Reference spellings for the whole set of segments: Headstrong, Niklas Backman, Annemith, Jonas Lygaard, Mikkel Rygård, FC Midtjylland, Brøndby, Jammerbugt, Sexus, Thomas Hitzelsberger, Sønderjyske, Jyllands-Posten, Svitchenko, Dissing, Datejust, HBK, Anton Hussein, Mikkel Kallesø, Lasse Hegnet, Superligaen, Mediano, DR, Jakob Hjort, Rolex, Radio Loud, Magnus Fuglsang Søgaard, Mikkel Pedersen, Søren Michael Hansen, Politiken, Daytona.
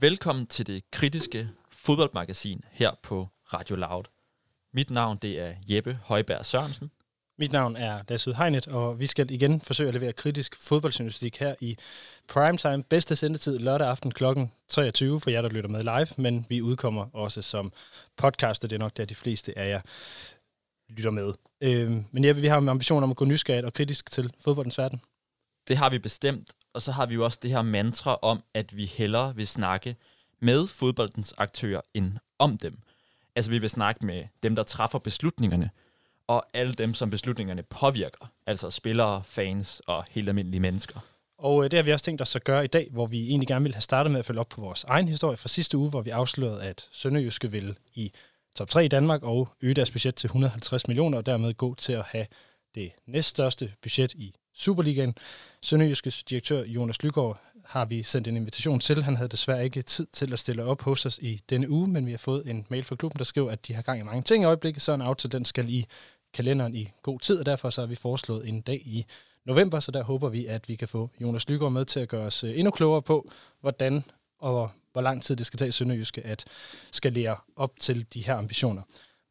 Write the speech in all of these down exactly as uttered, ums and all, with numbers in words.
Velkommen til det kritiske fodboldmagasin her på Radio Loud. Mit navn det er Jeppe Højbjerg Sørensen. Mit navn er Lasse Hegnet, og vi skal igen forsøge at levere kritisk fodboldjournalistik her i primetime. Bedste sendetid lørdag aften klokken treogtyve for jer, der lytter med live, men vi udkommer også som podcast, og det er nok der de fleste af jer lytter med. Øhm, men Jeppe, vi har en ambition om at gå nysgerrigt og kritisk til fodboldens verden. Det har vi bestemt, og så har vi jo også det her mantra om, at vi hellere vil snakke med fodboldens aktører end om dem. Altså vi vil snakke med dem, der træffer beslutningerne, og alle dem, som beslutningerne påvirker, altså spillere, fans og helt almindelige mennesker. Og det har vi også tænkt os at gøre i dag, hvor vi egentlig gerne ville have startet med at følge op på vores egen historie fra sidste uge, hvor vi afslørede, at Sønderjyske ville i top tre i Danmark og øge deres budget til et hundrede og halvtreds millioner, og dermed gå til at have det næststørste budget i Superligaen. Sønderjyskes direktør Jonas Lygaard har vi sendt en invitation til. Han havde desværre ikke tid til at stille op hos os i denne uge, men vi har fået en mail fra klubben, der skriver, at de har gang i mange ting i øjeblikket, så en aftale den skal i kalenderen i god tid, og derfor så har vi foreslået en dag i november, så der håber vi, at vi kan få Jonas Lygaard med til at gøre os endnu klogere på, hvordan og hvor lang tid det skal tage Sønderjyske at skalere op til de her ambitioner.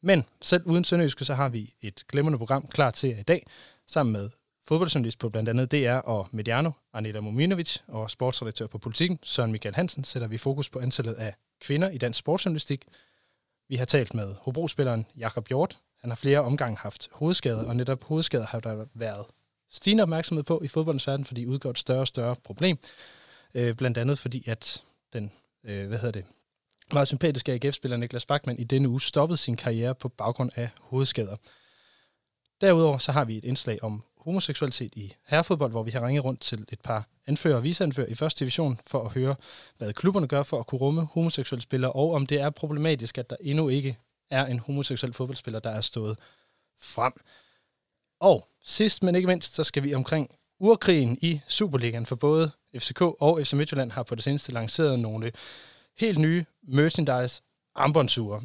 Men selv uden Sønderjyske, så har vi et glimrende program klar til jer i dag, sammen med fodboldjournalist på blandt andet D R og Mediano, Anela Muminovic, og sportsredaktør på Politiken, Søren Michael Hansen, sætter vi fokus på antallet af kvinder i dansk sportsjournalistik. Vi har talt med Hobro-spilleren Jakob Hjort. Han har flere omgange haft hovedskader, og netop hovedskader har der været stigende opmærksomhed på i fodboldens verden, fordi de udgør et større og større problem. Øh, blandt andet fordi, at den øh, hvad hedder det, meget sympatiske A G F-spiller Niklas Backman i denne uge stoppede sin karriere på baggrund af hovedskader. Derudover så har vi et indslag om homoseksualitet i herrefodbold, hvor vi har ringet rundt til et par anfører og viceanfører i første division for at høre, hvad klubberne gør for at kunne rumme homoseksuelle spillere, og om det er problematisk, at der endnu ikke er en homoseksuel fodboldspiller, der er stået frem. Og sidst, men ikke mindst, så skal vi omkring urkrigen i Superligaen, for både F C K og F C Midtjylland har på det seneste lanceret nogle helt nye merchandise-armbåndsure.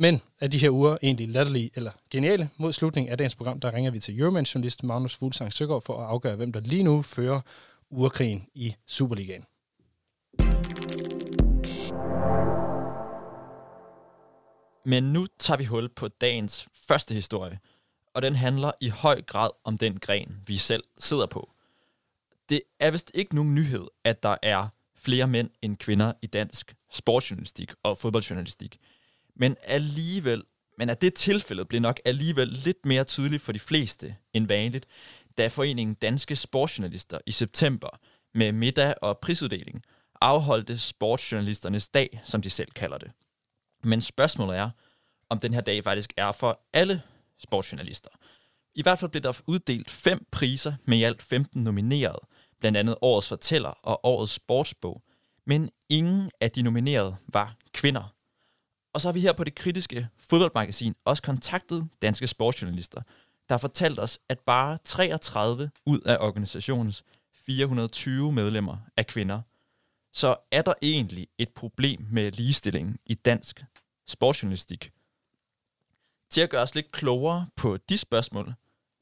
Men er de her uger egentlig latterlige eller geniale? Mod slutningen af dagens program, der ringer vi til Euroman-journalist Magnus Fuglsang Søgaard for at afgøre, hvem der lige nu fører urkrigen i Superligaen. Men nu tager vi hul på dagens første historie, og den handler i høj grad om den gren, vi selv sidder på. Det er vist ikke nogen nyhed, at der er flere mænd end kvinder i dansk sportsjournalistik og fodboldjournalistik. Men alligevel, men at det tilfældet blev nok alligevel lidt mere tydeligt for de fleste end vanligt, da Foreningen Danske Sportsjournalister i september med middag og prisuddeling afholdte sportsjournalisternes dag, som de selv kalder det. Men spørgsmålet er, om den her dag faktisk er for alle sportsjournalister. I hvert fald blev der uddelt fem priser med i alt femten nominerede, blandt andet Årets Fortæller og Årets Sportsbog, men ingen af de nominerede var kvinder. Og så har vi her på det kritiske fodboldmagasin også kontaktet danske sportsjournalister, der har fortalt os, at bare treogtredive ud af organisationens fire hundrede og tyve medlemmer er kvinder. Så er der egentlig et problem med ligestillingen i dansk sportsjournalistik? Til at gøre os lidt klogere på de spørgsmål,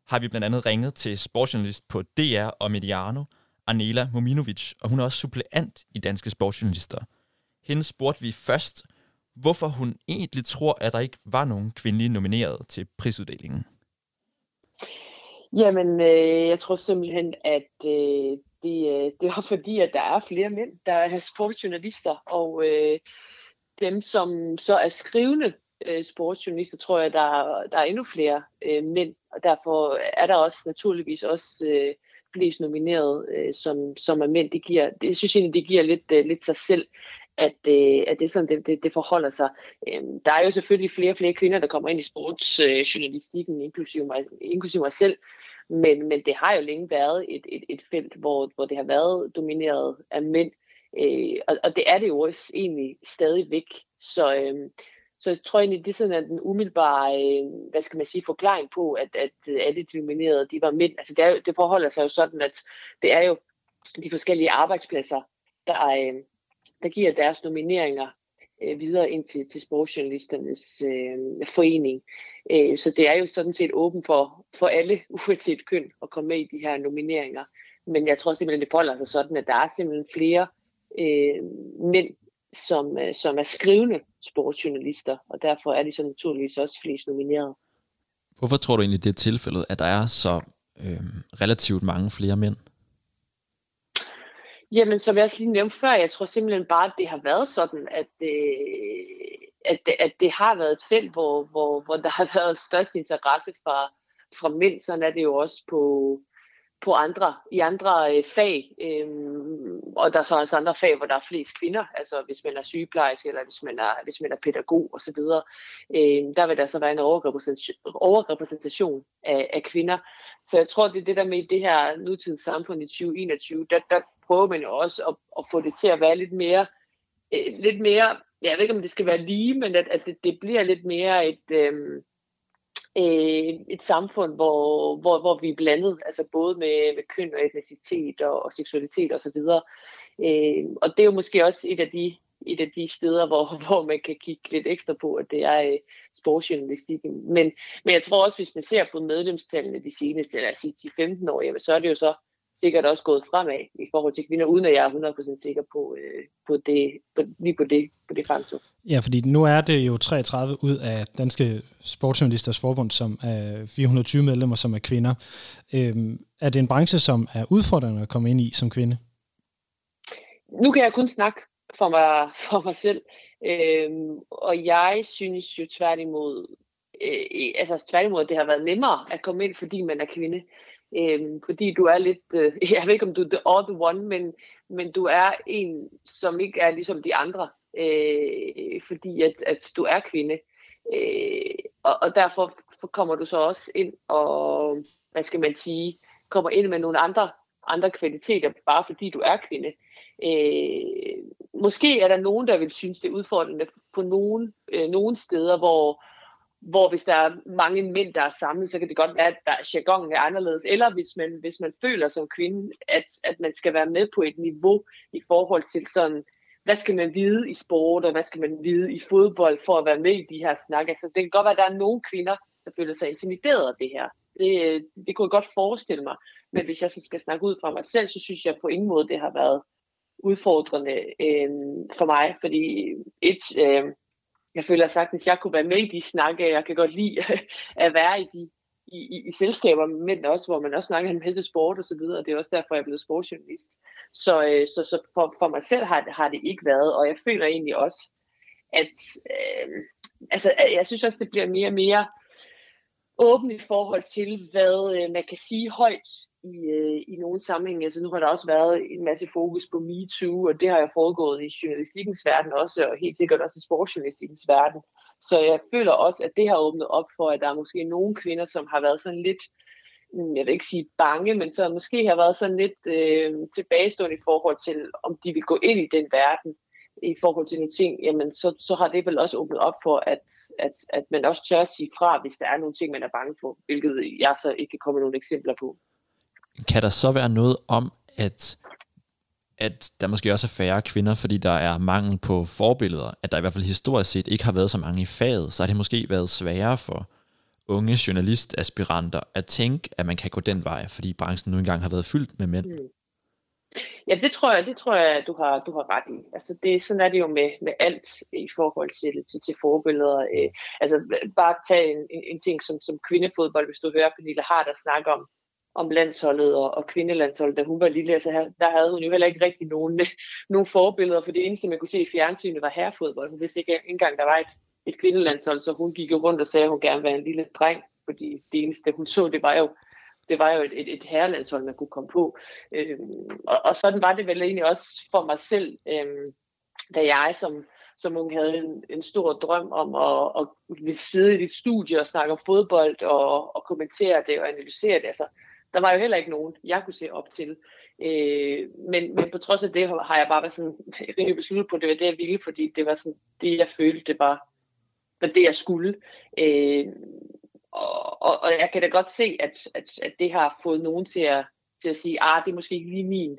har vi blandt andet ringet til sportsjournalist på D R og Mediano, Anela Muminović, og hun er også suppleant i Danske Sportsjournalister. Hende spurgte vi først, hvorfor hun egentlig tror, at der ikke var nogen kvindelige nominerede til prisuddelingen. Jamen, øh, jeg tror simpelthen, at øh, det, det er fordi, at der er flere mænd, der er sportsjournalister, og øh, dem, som så er skrivende øh, sportsjournalister, tror jeg, der, der er endnu flere øh, mænd, og derfor er der også naturligvis også øh, flest nomineret, øh, som, som er mænd. Det giver, det synes jeg, det giver lidt, øh, lidt sig selv, at, øh, at det, sådan, det, det, det forholder sig. Øhm, der er jo selvfølgelig flere og flere kvinder, der kommer ind i sportsjournalistikken, øh, inklusive mig, inklusive mig selv, men, men det har jo længe været et, et, et felt, hvor, hvor det har været domineret af mænd, øh, og, og det er det jo også egentlig stadigvæk. Så, øh, så jeg tror egentlig, det er sådan den umiddelbare, øh, hvad skal man sige, forklaring på, at, at alle dominerede, de var mænd. Altså det, er, det forholder sig jo sådan, at det er jo de forskellige arbejdspladser, der øh, der giver deres nomineringer øh, videre ind til, til sportsjournalisternes øh, forening. Øh, så det er jo sådan set åbent for, for alle, uanset køn, at komme med i de her nomineringer. Men jeg tror simpelthen, det forholder sig sådan, at der er simpelthen flere øh, mænd, som, øh, som er skrivende sportsjournalister, og derfor er de så naturligvis også flest nomineret. Hvorfor tror du egentlig, det er tilfældet, at der er så øh, relativt mange flere mænd? Jamen, som jeg også lige nævnte før, jeg tror simpelthen bare, at det har været sådan, at, øh, at, det, at det har været et felt, hvor, hvor, hvor der har været størst interesse fra, fra mænd. Sådan er det jo også på, på andre, i andre øh, fag, øh, og der er så også andre fag, hvor der er flest kvinder, altså hvis man er sygeplejerske, eller hvis man er, hvis man er pædagog osv., øh, der vil der så være en overrepræsentation af, af kvinder. Så jeg tror, det er det der med i det her nutidige samfund i tyve enogtyve, der, der prøver man jo også at, at få det til at være lidt mere, øh, lidt mere, jeg ved ikke om det skal være lige, men at, at det, det bliver lidt mere et... Øh, et samfund, hvor, hvor, hvor vi er blandet, altså både med, med køn og etnicitet og, og seksualitet og så videre. Øh, og det er jo måske også et af de, et af de steder, hvor, hvor man kan kigge lidt ekstra på, at det er øh, sportsjournalistikken. Men, men jeg tror også, hvis man ser på medlemstallene de seneste, eller sige ti til femten år, jamen, så er det jo så sikkert også gået fremad i forhold til kvinder, uden at jeg er hundrede procent sikker på, øh, på det, på, lige på det, på det fremtog. Ja, fordi nu er det jo treogtredive ud af Danske Sportsjournalisters Forbund, som er fire hundrede og tyve medlemmer, som er kvinder. Øhm, er det en branche, som er udfordrende at komme ind i som kvinde? Nu kan jeg kun snakke for mig, for mig selv, øhm, og jeg synes jo tværtimod, øh, altså tværtimod, det har været nemmere at komme ind, fordi man er kvinde. Øhm, fordi du er lidt, øh, jeg ved ikke om du er the other one, men, men du er en, som ikke er ligesom de andre, øh, fordi at, at du er kvinde, øh, og, og derfor kommer du så også ind og, hvad skal man sige, kommer ind med nogle andre, andre kvaliteter, bare fordi du er kvinde. Øh, måske er der nogen, der vil synes, det er udfordrende på nogen, øh, nogen steder, hvor hvor hvis der er mange mænd, der er samlet, så kan det godt være, at der er jargonen er anderledes. Eller hvis man, hvis man føler som kvinde, at, at man skal være med på et niveau i forhold til sådan, hvad skal man vide i sport, og hvad skal man vide i fodbold for at være med i de her snakker. Så det kan godt være, at der er nogle kvinder, der føler sig intimideret af det her. Det, det kunne jeg godt forestille mig. Men hvis jeg skal snakke ud fra mig selv, så synes jeg på ingen måde, det har været udfordrende øh, for mig. Fordi et... Øh, Jeg føler sagtens, at jeg kunne være med i de snakke, jeg kan godt lide at være i, de, i, i, i selskaber, men også, hvor man også snakker en masse sport og så videre. Det er også derfor, jeg er blevet sportsjournalist. Så, så, så for, for mig selv har, har det ikke været, og jeg føler egentlig også, at øh, altså, jeg synes også, det bliver mere og mere åbent i forhold til, hvad man kan sige højt i, i nogle sammenhænge. Altså nu har der også været en masse fokus på MeToo, og det har jo foregået i journalistikkens verden også, og helt sikkert også i sportsjournalistikkens verden. Så jeg føler også, at det har åbnet op for, at der er måske nogle kvinder, som har været sådan lidt, jeg vil ikke sige bange, men så måske har været sådan lidt øh, tilbagestående i forhold til, om de vil gå ind i den verden i forhold til nogle ting, jamen så, så har det vel også åbnet op for, at, at, at man også tør sige fra, hvis der er nogle ting, man er bange for, hvilket jeg så ikke kan komme med nogle eksempler på. Kan der så være noget om, at, at der måske også er færre kvinder, fordi der er mangel på forbilleder, at der i hvert fald historisk set ikke har været så mange i faget, så har det måske været sværere for unge journalistaspiranter at tænke, at man kan gå den vej, fordi branchen nu engang har været fyldt med mænd? Mm. Ja, det tror jeg, det tror jeg, du har du har ret i. Altså det sådan er det jo med med alt i forhold til til, til forbilleder. Øh, altså bare tage en, en, en ting som som kvindefodbold, hvis du hører Pernille Harder snakke om om landsholdet og, og kvindelandsholdet, da hun var lille, altså der havde hun jo heller ikke rigtig nogen nogen forbilleder, for det eneste man kunne se i fjernsynet var herrefodbold. Hun vidste ikke engang der var et et kvindelandshold, så hun gik jo rundt og sagde at hun gerne ville være en lille dreng, fordi det eneste hun så det var jo Det var jo et, et, et herrelandshold, man kunne komme på. Øhm, og, og sådan var det vel egentlig også for mig selv, øhm, da jeg som, som unge havde en, en stor drøm om at, at, at sidde i et studie og snakke om fodbold og, og kommentere det og analysere det. Altså, der var jo heller ikke nogen, jeg kunne se op til. Øh, men, men på trods af det har jeg bare været sådan rimelig besluttet på, at det var det, jeg ville, fordi det var sådan det, jeg følte, det var, var det, jeg skulle. Øh, Og, og jeg kan da godt se, at, at, at det har fået nogen til at, til at sige, ah, det er måske ikke lige min,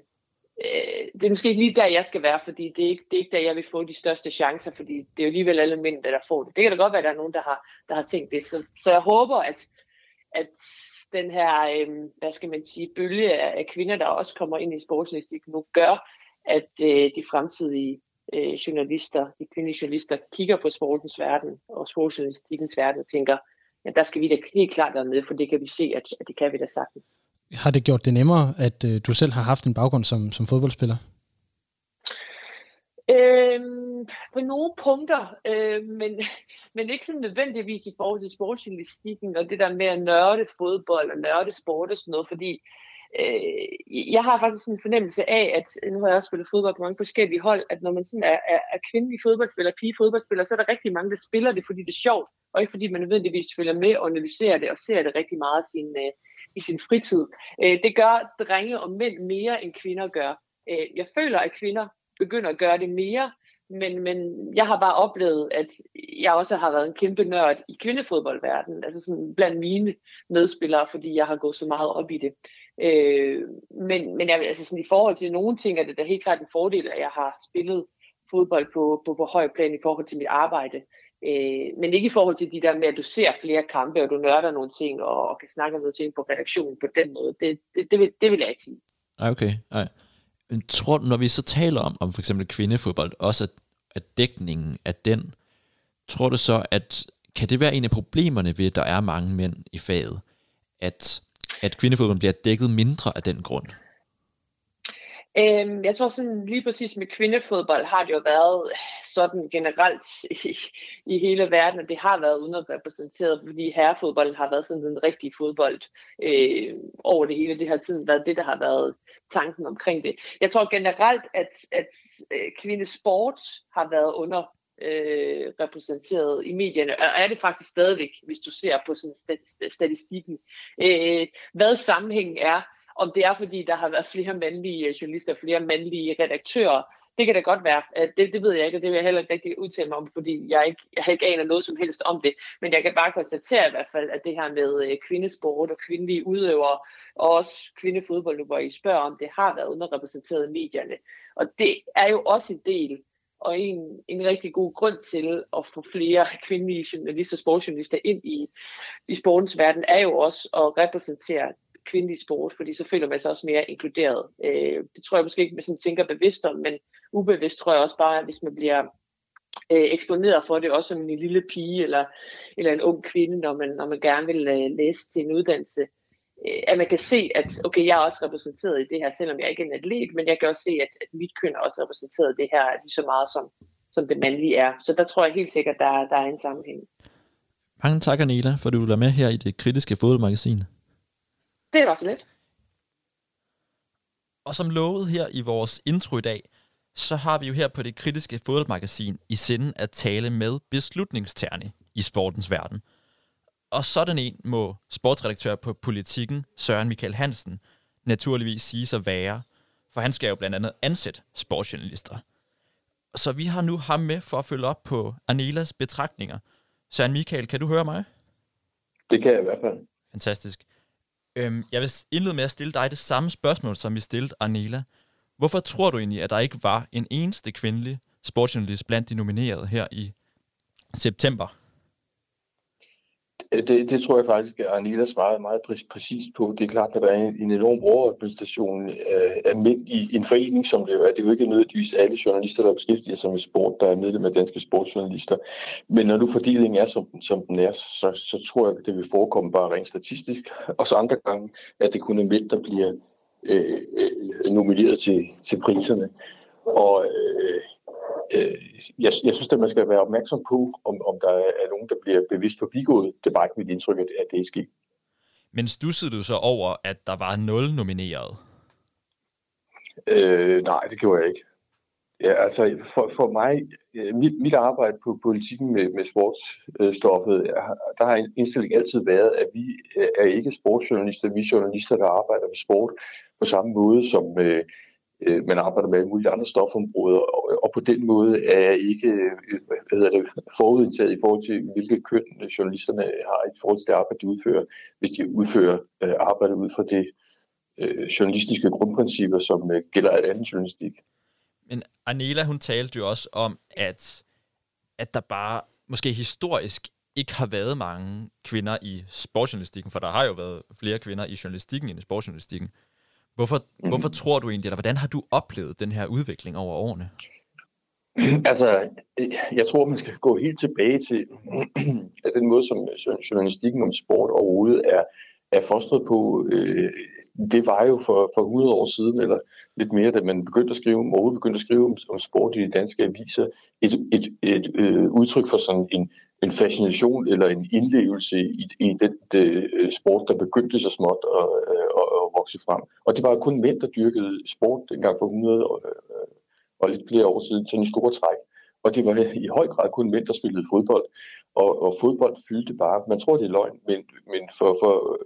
øh, det er måske ikke lige der, jeg skal være, fordi det er, ikke, det er ikke der, jeg vil få de største chancer, fordi det er jo alligevel alle mænd, der får det. Det kan da godt være, at der er nogen, der har, der har tænkt det. Så, så jeg håber, at, at den her, øh, hvad skal man sige, bølge af, af kvinder, der også kommer ind i sportsjournalistik nu, gør, at øh, de fremtidige øh, journalister, de kvindelige journalister, kigger på sportens verden og sportsjournalistikens verden og tænker, ja, der skal vi da helt klart være med, for det kan vi se, at, at det kan vi da sagtens. Har det gjort det nemmere, at øh, du selv har haft en baggrund som, som fodboldspiller? Øhm, på nogle punkter, øh, men, men ikke sådan nødvendigvis i forhold til sportsjournalistikken og det der med at nørde fodbold og nørde sport og sådan noget, fordi øh, jeg har faktisk en fornemmelse af, at nu har jeg også spillet fodbold på mange forskellige hold, at når man sådan er, er, er kvindelig fodboldspiller, pige fodboldspiller, så er der rigtig mange, der spiller det, fordi det er sjovt, og ikke fordi man nødvendigvis følger med og analyserer det og ser det rigtig meget i sin, øh, i sin fritid. Øh, det gør drenge og mænd mere, end kvinder gør. Øh, jeg føler, at kvinder begynder at gøre det mere, men, men jeg har bare oplevet, at jeg også har været en kæmpe nørd i kvindefodboldverdenen, altså sådan blandt mine medspillere, fordi jeg har gået så meget op i det. Øh, men men jeg, altså sådan i forhold til nogle ting, er det da helt klart en fordel, at jeg har spillet fodbold på, på, på høj plan i forhold til mit arbejde, øh, men ikke i forhold til de der med, at du ser flere kampe, og du nørder nogle ting, og, og kan snakke om nogle ting på redaktionen på den måde. Det, det, det, vil, det vil jeg ikke sige. Ej, okay, ej. Tror du, når vi så taler om, om for eksempel kvindefodbold, også at, at dækningen af den, tror du så, at kan det være en af problemerne ved, at der er mange mænd i faget, at, at kvindefodbold bliver dækket mindre af den grund? Øhm, jeg tror sådan lige præcis med kvindefodbold har det jo været sådan generelt i, i hele verden, og det har været underrepræsenteret, fordi herrefodbolden har været sådan den rigtige fodbold øh, over det hele. Det har tiden været det, der har været tanken omkring det. Jeg tror generelt, at, at kvindesport har været underrepræsenteret øh, i medierne, og er det faktisk stadigvæk, hvis du ser på sådan statistikken. Øh, hvad sammenhængen er, om det er, fordi der har været flere mandlige journalister, flere mandlige redaktører. Det kan da godt være. Det, det ved jeg ikke, og det vil jeg heller ikke rigtig udtale mig om, fordi jeg ikke, jeg ikke aner noget som helst om det. Men jeg kan bare konstatere i hvert fald, at det her med kvindesport og kvindelige udøvere, og også kvindefodbold, hvor I spørger om, det har været underrepræsenteret i medierne. Og det er jo også en del, og en, en rigtig god grund til at få flere kvindelige journalister og sportsjournalister ind i, i sportens verden, er jo også at repræsentere kvindelig sport, fordi så føler man sig også mere inkluderet. Øh, det tror jeg måske ikke, man sådan tænker bevidst om, men ubevidst tror jeg også bare, at hvis man bliver øh, eksponeret for det, også som en lille pige eller, eller en ung kvinde, når man, når man gerne vil øh, læse til en uddannelse, øh, at man kan se, at okay, jeg er også repræsenteret i det her, selvom jeg er ikke er en atlet, men jeg kan også se, at, at mit køn er også repræsenteret i det her lige så meget, som, som det mandlige er. Så der tror jeg helt sikkert, at der, der er en sammenhæng. Mange tak, Anela, for at du var med her i Det Kritiske Fodboldmagasin. Det var så lidt. Og som lovet her i vores intro i dag, så har vi jo her på Det Kritiske Fodboldmagasin i sinde at tale med beslutningstagerne i sportens verden. Og sådan en må sportsredaktør på Politiken, Søren Michael Hansen, naturligvis sige sig være, for han skal jo blandt andet ansætte sportsjournalister. Så vi har nu ham med for at følge op på Anelas betragtninger. Søren Michael, kan du høre mig? Det kan jeg i hvert fald. Fantastisk. Jeg vil indlede med at stille dig det samme spørgsmål, som vi stillede Anela. Hvorfor tror du egentlig, at der ikke var en eneste kvindelig sportsjournalist blandt de nominerede her i september? Det, det tror jeg faktisk, at Anela svarede meget præ- præcist på. Det er klart, at der er en, en enorm overrepræsentation af mænd i en forening, som det jo er. Det er jo ikke nødvendigvis alle journalister, der beskæftiger sig med sport, der er medlem af Danske Sportsjournalister. Men når nu fordelingen er, som den, som den er, så, så tror jeg, at det vil forekomme bare rent statistisk. Og så andre gange, at det kun er mænd, der bliver øh, nomineret til, til priserne. Og... Øh, Jeg, jeg synes, at man skal være opmærksom på, om, om der er nogen, der bliver bevidst forbigået. Det var ikke mit indtryk, at det er sket. Men stussede du så over, at der var nul nomineret? Øh, nej, det gjorde jeg ikke. Ja, altså for, for mig, mit, mit arbejde på Politiken med, med sportsstoffet, der har en indstilling altid været, at vi er ikke sportsjournalister. Vi er journalister, der arbejder med sport på samme måde som... Man arbejder med alle mulige andre stofområder, og på den måde er jeg ikke hvad hedder det, forudindtaget i forhold til, hvilke køn journalisterne har i forhold til det arbejde, de udfører, hvis de udfører arbejde ud fra de journalistiske grundprincipper, som gælder al anden journalistik. Men Anela, hun talte jo også om, at, at der bare måske historisk ikke har været mange kvinder i sportsjournalistikken, for der har jo været flere kvinder i journalistikken end i sportsjournalistikken. Hvorfor, hvorfor tror du egentlig, eller hvordan har du oplevet den her udvikling over årene? Altså, jeg tror, man skal gå helt tilbage til at den måde, som journalistikken om sport overhovedet er, er fostret på. Øh, det var jo for, for hundrede år siden, eller lidt mere, da man begyndte at skrive, man begyndte at skrive om, om sport i de danske aviser, et, et, et øh, udtryk for sådan en, en fascination eller en indlevelse i, i den de, sport, der begyndte så småt at, at, at vokse frem. Og det var jo kun mænd, der dyrkede sport dengang for hundrede år og lidt flere år siden, sådan i store træk. Og det var i høj grad kun mænd, der spillede fodbold. Og, og fodbold fyldte bare, man tror det er løgn, men, men for, for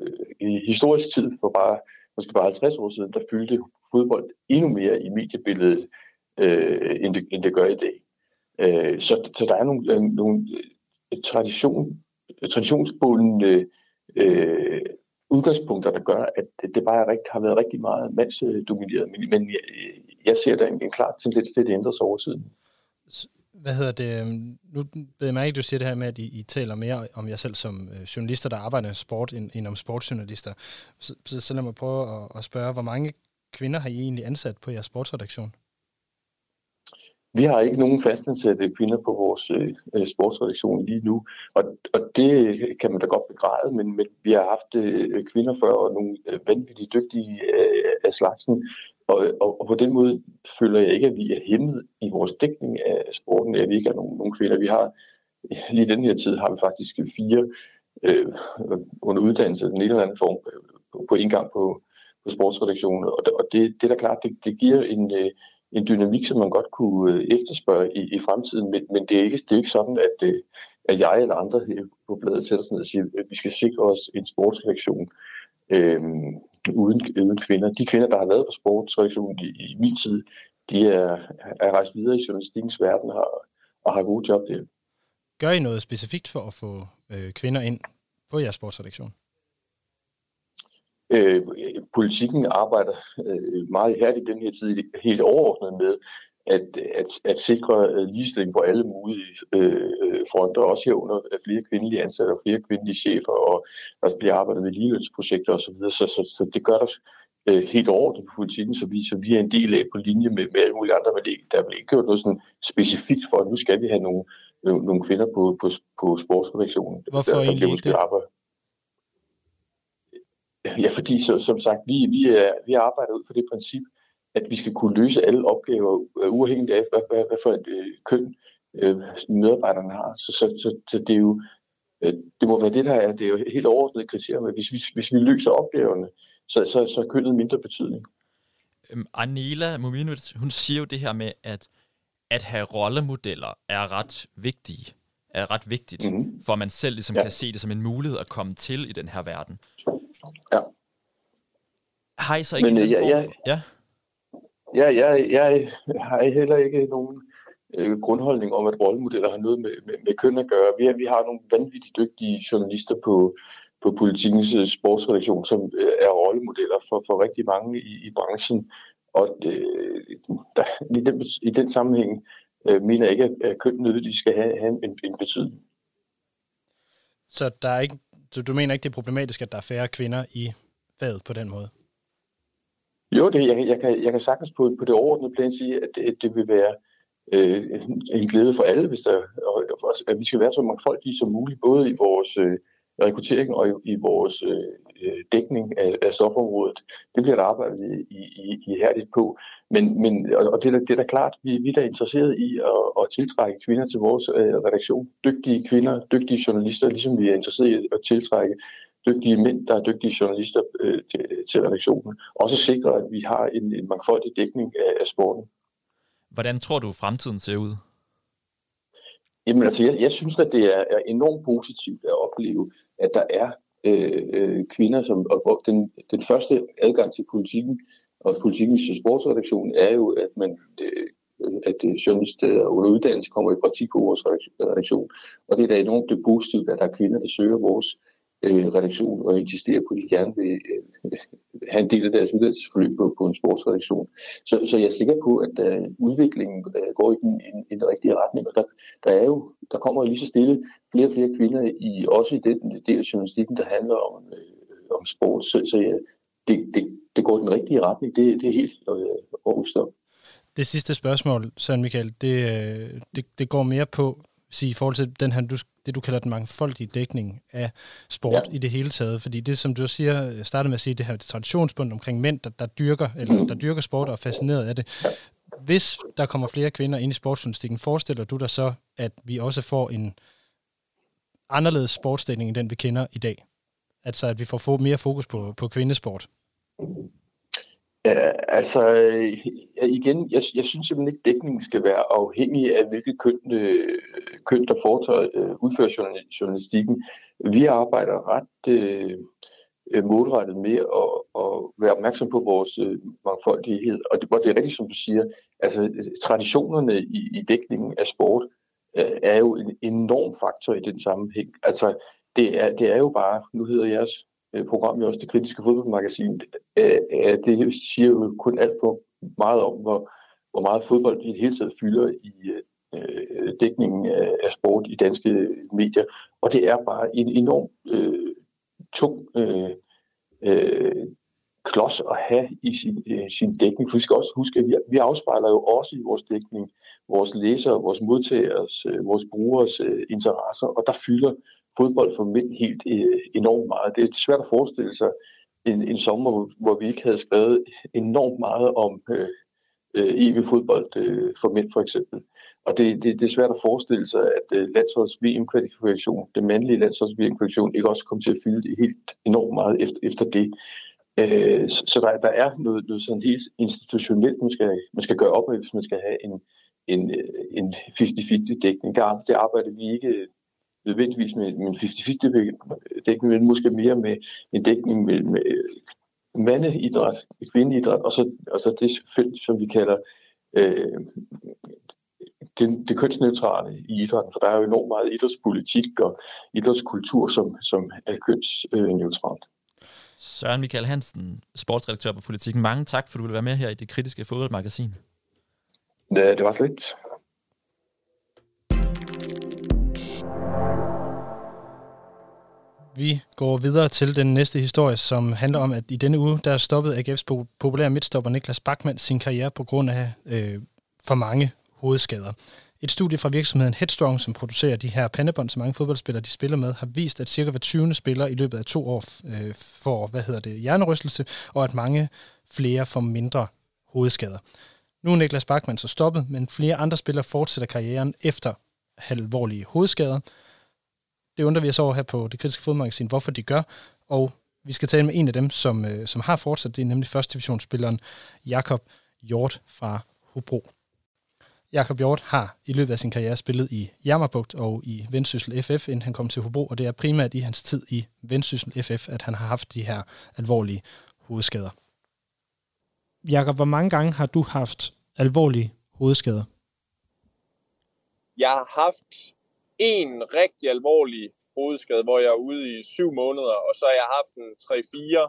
øh, i historisk tid, for bare, måske bare halvtreds år siden, der fyldte fodbold endnu mere i mediebilledet, øh, end, det, end det gør i dag. Øh, så, så der er nogle, øh, nogle tradition, traditionsbundne øh, udgangspunkter, der gør, at det bare rigtig, har været rigtig meget mandsdomineret. Men, men jeg, jeg ser der en, en klar tendens til, at det ændrer sig over tiden. Hvad hedder det? Nu ved jeg ikke, du siger det her med, at I, I taler mere om jer selv som journalister, der arbejder med sport, end, end om sportsjournalister. Så, så, så lad mig prøve at, at spørge, hvor mange kvinder har I egentlig ansat på jeres sportsredaktion? Vi har ikke nogen fastansatte kvinder på vores øh, sportsredaktion lige nu, og, og det kan man da godt begræde, men, men vi har haft øh, kvinder før, og nogle øh, vanvittigt dygtige øh, af slagsen, og, og, og på den måde føler jeg ikke, at vi er hæmmet i vores dækning af sporten, at vi ikke er nogen, nogen kvinder. Vi har, lige den her tid har vi faktisk fire øh, under uddannelse i den eller anden form på, på en gang på, på sportsredaktionen, og, og det, det er da klart, det, det giver en... Øh, en dynamik, som man godt kunne efterspørge i, i fremtiden, men, men det, er ikke, det er ikke sådan, at, at jeg eller andre her på bladet sætter sig ned og siger, at vi skal sikre os en sportsredaktion øh, uden, uden kvinder. De kvinder, der har været på sportsredaktionen i, i min tid, de er, er rejst videre i journalistikens verden og, og har gode job der. Gør I noget specifikt for at få øh, kvinder ind på jeres sportsredaktion? Øh, Politiken arbejder øh, meget ihærdigt i den her tid helt overordnet med at, at, at sikre ligestilling på alle mulige øh, fronter, også herunder flere kvindelige ansatte og flere kvindelige chefer, og der bliver arbejdet med ligelønsprojekter osv., så, så, så, så det gør der øh, helt overordnet på Politiken, så vi, så vi er en del af på linje med, med alle mulige andre, men det, der bliver ikke gjort noget sådan specifikt for, at nu skal vi have nogle, nogle kvinder på, på, på sportsredaktionen. Hvorfor der, der egentlig måske det? Arbejde. Ja, fordi så, som sagt, vi, vi, er, vi arbejder ud fra det princip, at vi skal kunne løse alle opgaver, uafhængigt af, hvad, hvad, hvad for et øh, køn øh, medarbejderne har. Så, så, så, så det er jo, øh, det må være det, der er, det er jo helt overordnet kriterier, men hvis, hvis, hvis vi løser opgaverne, så, så, så er kønnet mindre betydning. Øhm, Anela Muminovic, hun siger jo det her med, at at have rollemodeller er ret vigtige, er ret vigtigt, mm-hmm. for at man selv ligesom ja. kan se det som en mulighed at komme til i den her verden. Ja. Har I så ikke men, jeg, jeg, ja. Ja, jeg, jeg har heller ikke nogen øh, grundholdning om, at rollemodeller har noget med, med, med køn at gøre. Vi har, vi har nogle vanvittigt dygtige journalister på, på Politikens sportsredaktion, som øh, er rollemodeller for, for rigtig mange i, i branchen. Og øh, der, i, den, i den sammenhæng øh, mener jeg ikke, at, at køn nødvendigvis skal have, have en, en betydning. Så der er ikke Så du mener ikke, det er problematisk, at der er færre kvinder i faget på den måde? Jo, det, jeg, jeg, kan, jeg kan sagtens på, på det overordnede plan sige, at det, det vil være øh, en glæde for alle, hvis der, og, at vi skal være så mangfoldige som muligt, både i vores øh, rekruttering og i, i vores øh, dækning af, af stofområdet. Det bliver der arbejdet i, i, i hærdigt på. Men, men, og det, det er da klart, vi, vi er da interesseret i at, at tiltrække kvinder til vores øh, redaktion. Dygtige kvinder, dygtige journalister, ligesom vi er interesseret i at tiltrække dygtige mænd, der er dygtige journalister øh, til, til redaktionen. Og så sikre, at vi har en, en mangfoldig dækning af, af sporten. Hvordan tror du, fremtiden ser ud? Jamen altså, jeg, jeg synes, at det er, er enormt positivt at opleve, at der er øh, øh, kvinder, som og den, den første adgang til Politiken og Politikens sportsredaktion er jo, at man øh, at journalister under uddannelse kommer i praktik på vores redaktion. Og det er da enormt det positivt, at der er kvinder, der søger vores øh, redaktion og insisterer på, at de gerne vil øh, have en del af deres uddannelsesforløb på, på en sportsredaktion. Så, så jeg er sikker på, at øh, udviklingen øh, går i den, i, i den rigtige retning, og der, der, er jo, der kommer lige så stille flere og flere kvinder, i, også i den del af journalistikken, der handler om, øh, om sport. Så, så ja, det, det, det går i den rigtige retning, det, det er helt øh, overbevist om. Det sidste spørgsmål, Søren Michael, det, det, det går mere på sige, i forhold til den her, du, det, du kalder den mangfoldige dækning af sport ja. I det hele taget. Fordi det, som du siger, startede med at sige, det her traditionsbund omkring mænd, der, der, dyrker, eller, der dyrker sport og er fascineret af det. Hvis der kommer flere kvinder ind i sportsjournalistikken, forestiller du dig så, at vi også får en anderledes sportsdækning end den, vi kender i dag? Altså, at vi får mere fokus på, på kvindesport? Ja, altså, igen, jeg, jeg synes simpelthen ikke, at dækningen skal være afhængig af, hvilket køn, øh, køn der foretager, øh, udfører journalistikken. Vi arbejder ret øh, målrettet med at, at være opmærksom på vores øh, mangfoldighed. Og det, det er rigtigt, som du siger, altså traditionerne i, i dækningen af sport øh, er jo en enorm faktor i den sammenhæng. Altså, det er, det er jo bare, nu hedder jeres program jo også Det Kritiske Fodboldmagasin, det siger jo kun alt for meget om, hvor, hvor meget fodbold i det hele taget fylder i øh, dækningen af sport i danske medier. Og det er bare en enorm øh, tung øh, øh, klods at have i sin, øh, sin dækning. For vi skal også huske, at vi, vi afspejler jo også i vores dækning vores læsere, vores modtageres, øh, vores brugeres øh, interesser, og der fylder fodbold for mænd helt øh, enormt meget. Det er svært at forestille sig en, en sommer, hvor vi ikke havde skrevet enormt meget om øh, øh, E V-fodbold øh, for mænd, for eksempel. Og det, det, det er svært at forestille sig, at øh, landsholds V M-kvalifikation, den mandlige landsholds V M-kvalifikation, ikke også kom til at fylde det helt enormt meget efter, efter det. Øh, så så der, der er noget, noget sådan helt institutionelt, man skal, man skal gøre op af, hvis man skal have en, en, en halvtreds halvtreds dækning. Der, det arbejder vi ikke nødvendigvis med en halvtreds halvtreds dækning, men måske mere med en dækning med, med mandeidræt, kvindeidræt, og så, og så det felt, som vi kalder øh, det, det kønsneutrale i idrætten, for der er jo enormt meget idrætspolitik og idrætskultur, som, som er kønsneutralt. Søren Michael Hansen, sportsredaktør på Politiken. Mange tak, for du ville være med her i Det Kritiske Fodboldmagasin. Ja, det var så lidt. Vi går videre til den næste historie, som handler om, at i denne uge, der stoppede A G F's populære midtstopper Niklas Backman sin karriere på grund af øh, for mange hovedskader. Et studie fra virksomheden Headstrong, som producerer de her pandebånd, som mange fodboldspillere de spiller med, har vist, at cirka hver tyvende spiller i løbet af to år øh, får, hvad hedder det, hjernerystelse, og at mange flere får mindre hovedskader. Nu er Niklas Backman så stoppet, men flere andre spillere fortsætter karrieren efter alvorlige hovedskader. Det undrer vi os over her på Det Kritiske Fodboldmagasin, hvorfor de gør, og vi skal tale med en af dem, som, øh, som har fortsat, det er nemlig første divisionsspilleren Jakob Hjort fra Hobro. Jakob Hjort har i løbet af sin karriere spillet i Jammerbugt og i Vendsyssel F F, inden han kom til Hobro, og det er primært i hans tid i Vendsyssel F F, at han har haft de her alvorlige hovedskader. Jakob, hvor mange gange har du haft alvorlige hovedskader? Jeg har haft en rigtig alvorlig hovedskade, hvor jeg er ude i syv måneder, og så har jeg haft en tre fire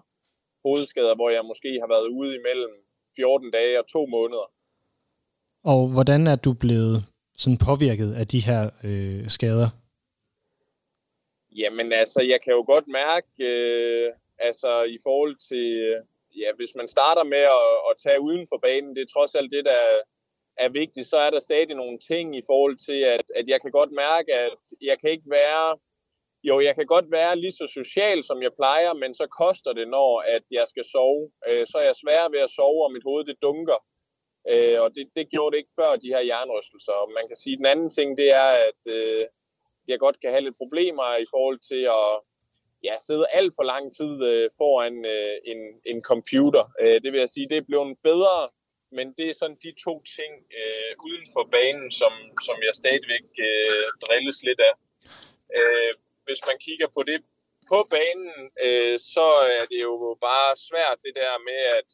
hovedskader, hvor jeg måske har været ude imellem fjorten dage og to måneder. Og hvordan er du blevet sådan påvirket af de her øh, skader? Jamen altså, jeg kan jo godt mærke, øh, altså i forhold til, ja, hvis man starter med at, at tage uden for banen, det er trods alt det, der er vigtigt, så er der stadig nogle ting i forhold til, at, at jeg kan godt mærke, at jeg kan ikke være, jo, jeg kan godt være lige så social, som jeg plejer, men så koster det, når at jeg skal sove. Øh, så er jeg sværere ved at sove, og mit hoved det dunker. Øh, og det, det gjorde det ikke før, de her hjernerystelser. Og man kan sige, at den anden ting, det er, at øh, jeg godt kan have lidt problemer i forhold til at ja, sidde alt for lang tid øh, foran øh, en, en computer. Øh, det vil jeg sige, det er blevet bedre, men det er sådan de to ting øh, uden for banen, som, som jeg stadigvæk øh, drilles lidt af. Øh, hvis man kigger på det på banen, øh, så er det jo bare svært det der med, at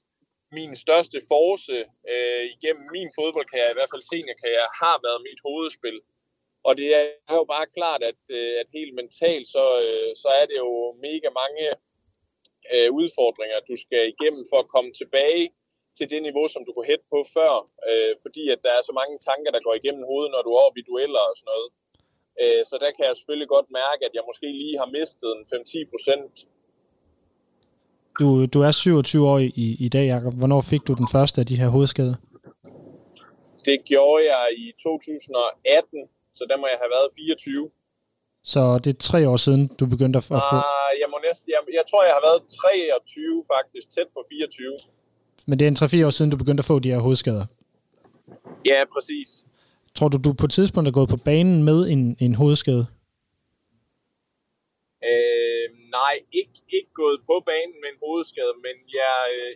min største force øh, igennem min fodboldkarriere, i hvert fald seniorkarriere, har været mit hovedspil. Og det er jo bare klart, at, at helt mentalt, så, øh, så er det jo mega mange øh, udfordringer, du skal igennem for at komme tilbage til det niveau, som du kunne hætte på før. Øh, fordi at der er så mange tanker, der går igennem hovedet, når du er oppe i dueller og sådan noget. Øh, så der kan jeg selvfølgelig godt mærke, at jeg måske lige har mistet en fem til ti procent. Du, du er syvogtyve år i, i dag, Jakob. Hvornår fik du den første af de her hovedskader? Det gjorde jeg i to tusind atten, så der må jeg have været fireogtyve. Så det er tre år siden, du begyndte at, f- at få... Ah, jeg, må næsten, jeg, jeg tror, jeg har været treogtyve faktisk, tæt på fireogtyve. Men det er en tre-fire år siden, du begyndte at få de her hovedskader? Ja, præcis. Tror du, du på et tidspunkt er gået på banen med en, en hovedskade? Øh, nej, ikke, ikke gået på banen med en hovedskade, men jeg,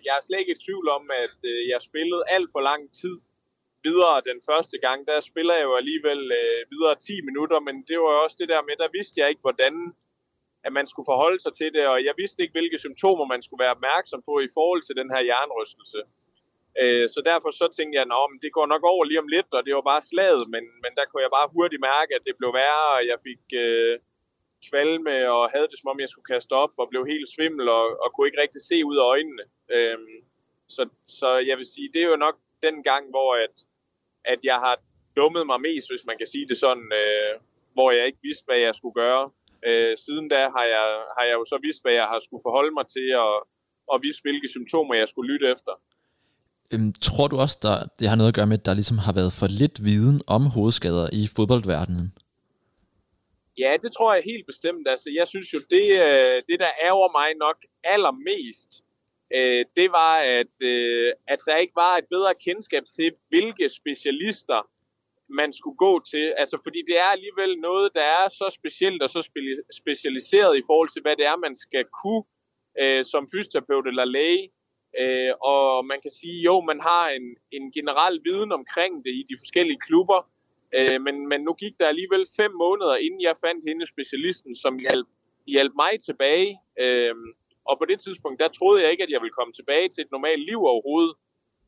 jeg er slet ikke i tvivl om, at jeg spillede alt for lang tid videre den første gang. Der spiller jeg jo alligevel øh, videre ti minutter, men det var jo også det der med, der vidste jeg ikke, hvordan at man skulle forholde sig til det, og jeg vidste ikke, hvilke symptomer man skulle være opmærksom på i forhold til den her hjernerystelse. Øh, så derfor så tænkte jeg, at det går nok over lige om lidt, og det var bare slaget, men, men der kunne jeg bare hurtigt mærke, at det blev værre, og jeg fik... Øh, kvalme og havde det som om jeg skulle kaste op og blev helt svimmel og, og kunne ikke rigtig se ud af øjnene. Øhm, så, så jeg vil sige, det er jo nok den gang, hvor at, at jeg har dummet mig mest, hvis man kan sige det sådan, øh, hvor jeg ikke vidste, hvad jeg skulle gøre. Øh, siden da har jeg, har jeg jo så vidst, hvad jeg har skulle forholde mig til og, og vidst, hvilke symptomer jeg skulle lytte efter. Øhm, tror du også, der, det har noget at gøre med, at der ligesom har været for lidt viden om hovedskader i fodboldverdenen? Ja, det tror jeg helt bestemt. Altså, jeg synes jo, det, det der ærger mig nok allermest, det var, at, at der ikke var et bedre kendskab til, hvilke specialister man skulle gå til. Altså, fordi det er alligevel noget, der er så specielt og så specialiseret i forhold til, hvad det er, man skal kunne som fysioterapeut eller læge. Og man kan sige, jo, man har en, en generel viden omkring det i de forskellige klubber. Men, men nu gik der alligevel fem måneder, inden jeg fandt hende specialisten, som hjalp, hjalp mig tilbage. Øhm, og på det tidspunkt, der troede jeg ikke, at jeg ville komme tilbage til et normalt liv overhovedet.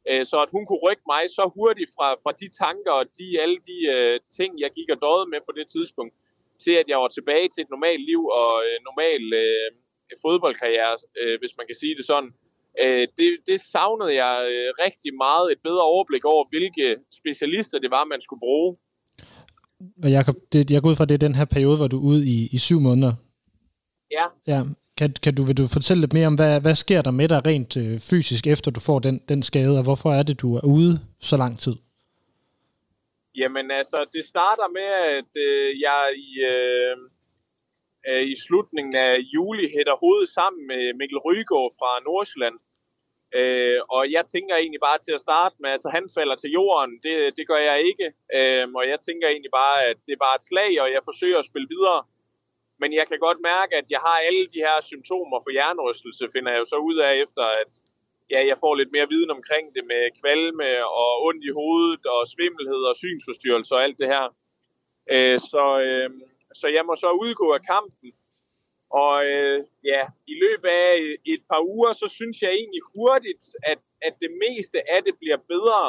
Øh, så at hun kunne rykke mig så hurtigt fra, fra de tanker og de, alle de øh, ting, jeg gik og døjede med på det tidspunkt, til at jeg var tilbage til et normalt liv og øh, normal øh, fodboldkarriere, øh, hvis man kan sige det sådan. Det, det savnede jeg rigtig meget, et bedre overblik over, hvilke specialister det var, man skulle bruge. Og Jakob, det, jeg går ud fra, det er den her periode, hvor du er ude i, i syv måneder. Ja. Ja. Kan, kan du, vil du fortælle lidt mere om, hvad, hvad sker der med dig rent øh, fysisk, efter du får den, den skade, og hvorfor er det, du er ude så lang tid? Jamen altså, det starter med, at øh, jeg i... Øh I slutningen af juli hætter hovedet sammen med Mikkel Rygård fra Nordsjælland. Øh, og jeg tænker egentlig bare til at starte med, altså han falder til jorden, det, det gør jeg ikke. Øh, og jeg tænker egentlig bare, at det er bare et slag, og jeg forsøger at spille videre. Men jeg kan godt mærke, at jeg har alle de her symptomer for hjernerystelse, finder jeg jo så ud af efter, at ja, jeg får lidt mere viden omkring det med kvalme og ondt i hovedet og svimmelhed og synsforstyrrelse og alt det her. Øh, så... Øh, Så jeg må så udgå af kampen. Og øh, ja, i løbet af et par uger, så synes jeg egentlig hurtigt, at, at det meste af det bliver bedre.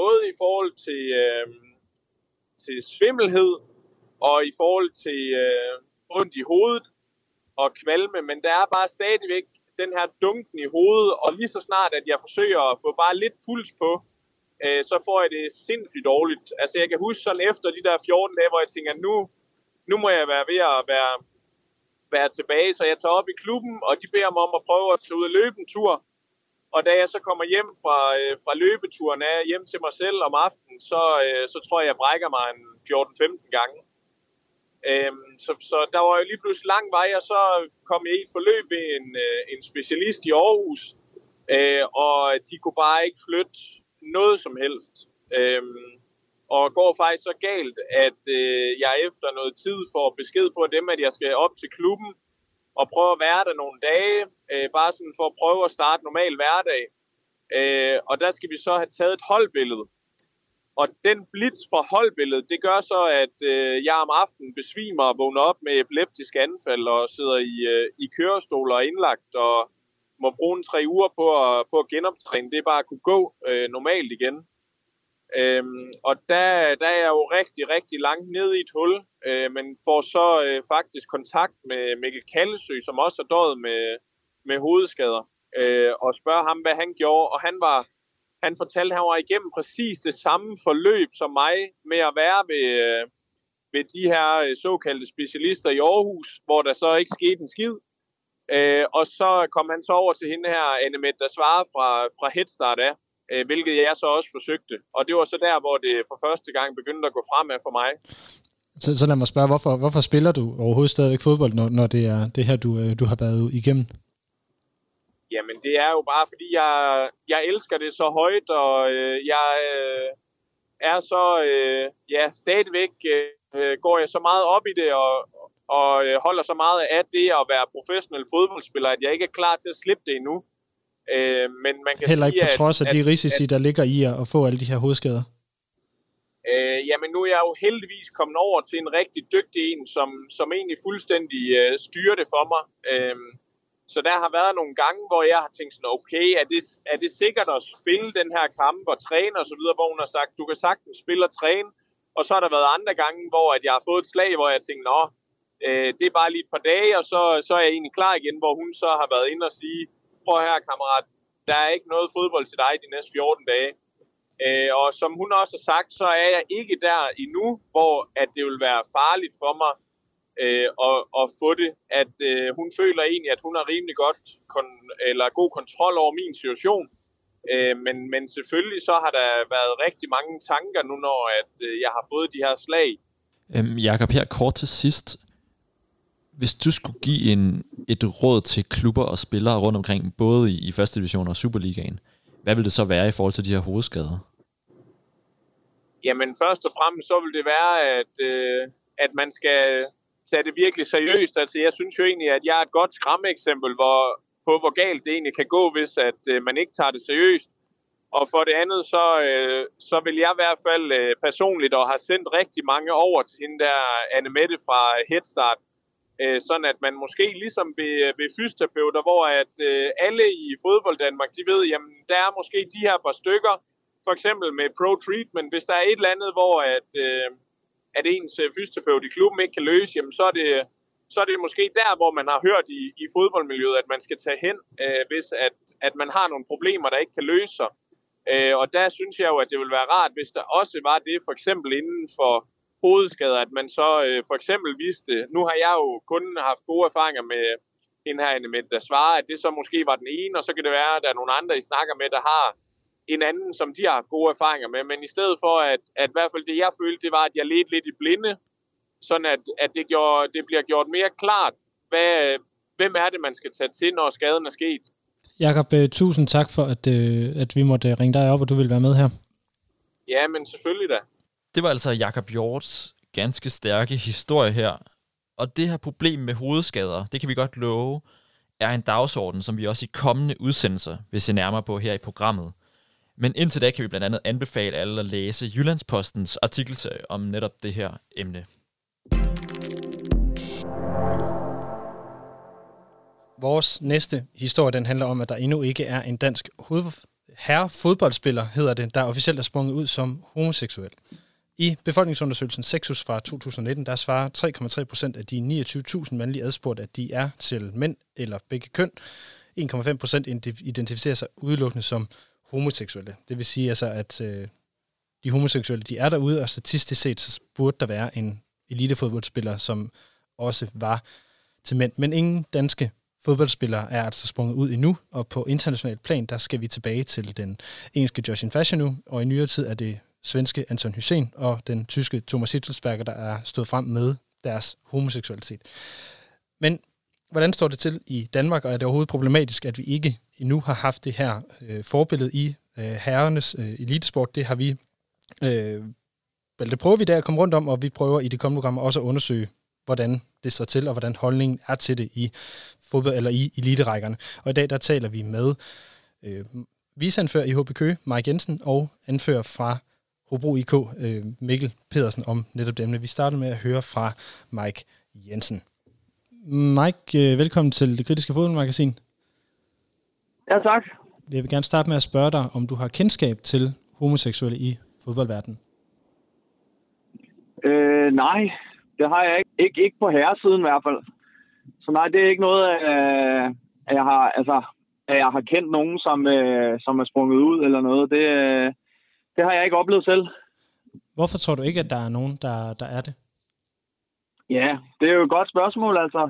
Både i forhold til, øh, til svimmelhed, og i forhold til øh, ondt i hovedet og kvalme. Men der er bare stadigvæk den her dunken i hovedet. Og lige så snart, at jeg forsøger at få bare lidt puls på, øh, så får jeg det sindssygt dårligt. Altså jeg kan huske sådan efter de der fjorten dage, hvor jeg tænker, nu... Nu må jeg være ved at være, være tilbage, så jeg tager op i klubben, og de beder mig om at prøve at tage ud og løbe en tur. Og da jeg så kommer hjem fra, øh, fra løbeturen af, hjem til mig selv om aftenen, så, øh, så tror jeg, jeg brækker mig en fjorten til femten gange. Øhm, så, så der var jo lige pludselig lang vej, og så kom jeg i et forløb ved en, øh, en specialist i Aarhus, øh, og de kunne bare ikke flytte noget som helst. Øhm, Og går faktisk så galt, at øh, jeg efter noget tid får besked på dem, at jeg skal op til klubben og prøve at være der nogle dage. Øh, bare sådan for at prøve at starte normal hverdag. Øh, og der skal vi så have taget et holdbillede. Og den blitz fra holdbilledet, det gør så, at øh, jeg om aftenen besvimer og vågner op med epileptisk anfald og sidder i, øh, i kørestol og indlagt og må bruge en tre uger på at, på at genoptræne. Det er bare at kunne gå øh, normalt igen. Øhm, og der, der er jeg jo rigtig, rigtig langt nede i et hul, øh, men får så øh, faktisk kontakt med Mikkel Kallesø, som også er døjet med, med hovedskader, øh, og spørger ham, hvad han gjorde, og han, var, han fortalte, at han var igennem præcis det samme forløb som mig med at være ved, øh, ved de her øh, såkaldte specialister i Aarhus, hvor der så ikke skete en skid, øh, og så kom han så over til hende her, Annemith, der svarer fra, fra Headstart af. hvilket jeg så også forsøgte. Og det var så der, hvor det for første gang begyndte at gå fremad for mig. Så, så lad mig spørge, hvorfor, hvorfor spiller du overhovedet stadigvæk fodbold, når, når det er det her, du, du har været igennem? Jamen, det er jo bare, fordi jeg, jeg elsker det så højt, og øh, jeg øh, er så... Øh, ja, stadigvæk øh, går jeg så meget op i det, og, og øh, holder så meget af det at være professionel fodboldspiller, at jeg ikke er klar til at slippe det endnu. Øh, men man kan heller ikke sige, på trods at, af de risici, at, der ligger i at, at få alle de her hovedskader? Øh, jamen, nu er jeg jo heldigvis kommet over til en rigtig dygtig en, som, som egentlig fuldstændig øh, styrer det for mig. Øh, Så der har været nogle gange, hvor jeg har tænkt sådan, okay, er det, er det sikkert at spille den her kamp og træne og så videre, hvor hun har sagt, du kan sagtens spille og træne. Og så har der været andre gange, hvor at jeg har fået et slag, hvor jeg tænkte, nå, øh, det er bare lige et par dage, og så, så er jeg egentlig klar igen, hvor hun så har været inde og sige, prøv her kammerat, der er ikke noget fodbold til dig de næste fjorten dage. Øh, og som hun også har sagt, så er jeg ikke der endnu, hvor at det vil være farligt for mig, Øh, og, og få det, at øh, hun føler egentlig, at hun har rimelig godt kon- eller god kontrol over min situation. Øh, men, men selvfølgelig så har der været rigtig mange tanker nu, når at, øh, jeg har fået de her slag. Øhm, Jakob, her kort til sidst. Hvis du skulle give en, et råd til klubber og spillere rundt omkring, både i, i første division og Superligaen, hvad vil det så være i forhold til de her hovedskader? Jamen først og fremmest så vil det være, at, øh, at man skal... Så er det virkelig seriøst. Altså, jeg synes jo egentlig, at jeg er et godt skræmmeeksempel hvor, på, hvor galt det egentlig kan gå, hvis at, øh, man ikke tager det seriøst. Og for det andet, så, øh, så vil jeg i hvert fald øh, personligt, og har sendt rigtig mange over til hende der, Annemith fra Headstart, øh, sådan at man måske ligesom ved, ved fysioterapeuter, hvor at, øh, alle i fodbold Danmark, de ved, jamen der er måske de her par stykker, for eksempel med pro-treatment, hvis der er et eller andet, hvor at... Øh, at ens fysioterapeut i klubben ikke kan løse, jamen så er det, så er det måske der, hvor man har hørt i, i fodboldmiljøet, at man skal tage hen, øh, hvis at, at man har nogle problemer, der ikke kan løse sig. Øh, og der synes jeg jo, at det ville være rart, hvis der også var det, for eksempel inden for hovedskader, at man så øh, for eksempel vidste, nu har jeg jo kun haft gode erfaringer med hende her Annemith, der svarer, at det så måske var den ene, og så kan det være, at der er nogle andre, I snakker med, der har en anden, som de har haft gode erfaringer med, men i stedet for, at, at i hvert fald det, jeg følte, det var, at jeg ledte lidt i blinde, sådan at, at det, gjorde, det bliver gjort mere klart, hvad, hvem er det, man skal tage til, når skaden er sket. Jakob, tusind tak for, at, at vi måtte ringe dig op, og du ville være med her. Ja, men selvfølgelig da. Det var altså Jakob Hjorts ganske stærke historie her, og det her problem med hovedskader, det kan vi godt love, er en dagsorden, som vi også i kommende udsendelser vil se nærmere på her i programmet. Men indtil da kan vi blandt andet anbefale alle at læse Jyllands-Postens artikelserie om netop det her emne. Vores næste historie, den handler om, at der endnu ikke er en dansk herrefodboldspiller, hedder det, der officielt er sprunget ud som homoseksuel. I befolkningsundersøgelsen Sexus fra to tusind nitten, der svarer tre komma tre procent af de niogtyve tusind mandlige adspurgte, at de er til mænd eller begge køn. en komma fem procent identificerer sig udelukkende som homoseksuelle. Det vil sige altså, at øh, de homoseksuelle, de er derude, og statistisk set, så burde der være en elitefodboldspiller, som også var til mænd. Men ingen danske fodboldspillere er altså sprunget ud endnu, og på international plan, der skal vi tilbage til den engelske Justin Fashanu, og i nyere tid er det svenske Anton Hussein og den tyske Thomas Hitzelsberger, der er stået frem med deres homoseksualitet. Men hvordan står det til i Danmark, og er det overhovedet problematisk, at vi ikke endnu har haft det her øh, forbillede i øh, herrenes øh, elitesport? Det har vi, øh, vel, det prøver vi der at komme rundt om, og vi prøver i det kommende program også at undersøge, hvordan det står til, og hvordan holdningen er til det i fodbold eller i eliterækkerne. Og i dag, der taler vi med øh, viceanfører i H B K, Mike Jensen, og anfører fra Hobro I K, øh, Mikkel Pedersen, om netop emne. Vi starter med at høre fra Mike Jensen. Mike, velkommen til Det Kritiske Fodboldmagasin. Ja, tak. Jeg vil gerne starte med at spørge dig, om du har kendskab til homoseksuelle i fodboldverdenen. Øh, nej, det har jeg ikke. Ikke, ikke på herresiden i hvert fald. Så nej, det er ikke noget, øh, at jeg har, altså, at jeg har kendt nogen, som, øh, som er sprunget ud eller noget. Det, øh, det har jeg ikke oplevet selv. Hvorfor tror du ikke, at der er nogen, der, der er det? Ja, det er jo et godt spørgsmål, altså.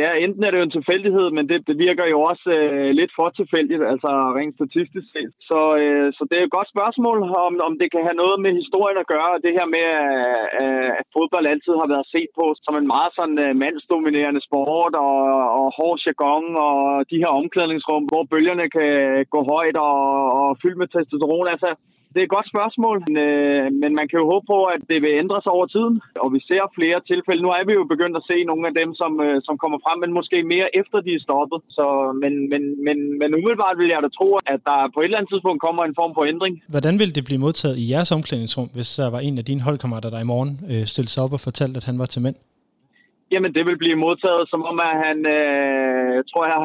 Ja, enten er det jo en tilfældighed, men det, det virker jo også øh, lidt for tilfældigt, altså rent statistisk set. Så, øh, så det er et godt spørgsmål, om, om det kan have noget med historien at gøre, og det her med, øh, at fodbold altid har været set på som en meget sådan øh, mandsdominerende sport, og, og hård jargon, og de her omklædningsrum, hvor bølgerne kan gå højt og, og fyldt med testosteron, altså. Det er et godt spørgsmål, men man kan jo håbe på, at det vil ændre sig over tiden, og vi ser flere tilfælde. Nu er vi jo begyndt at se nogle af dem, som, som kommer frem, men måske mere efter de er stoppet. Så, men, men, men, men umiddelbart vil jeg da tro, at der på et eller andet tidspunkt kommer en form for ændring. Hvordan ville det blive modtaget i jeres omklædningsrum, hvis der var en af dine holdkammerater, der i morgen øh, stillede sig op og fortalte, at han var til mænd? Jamen, det vil blive modtaget, som om at han, øh, tror jeg,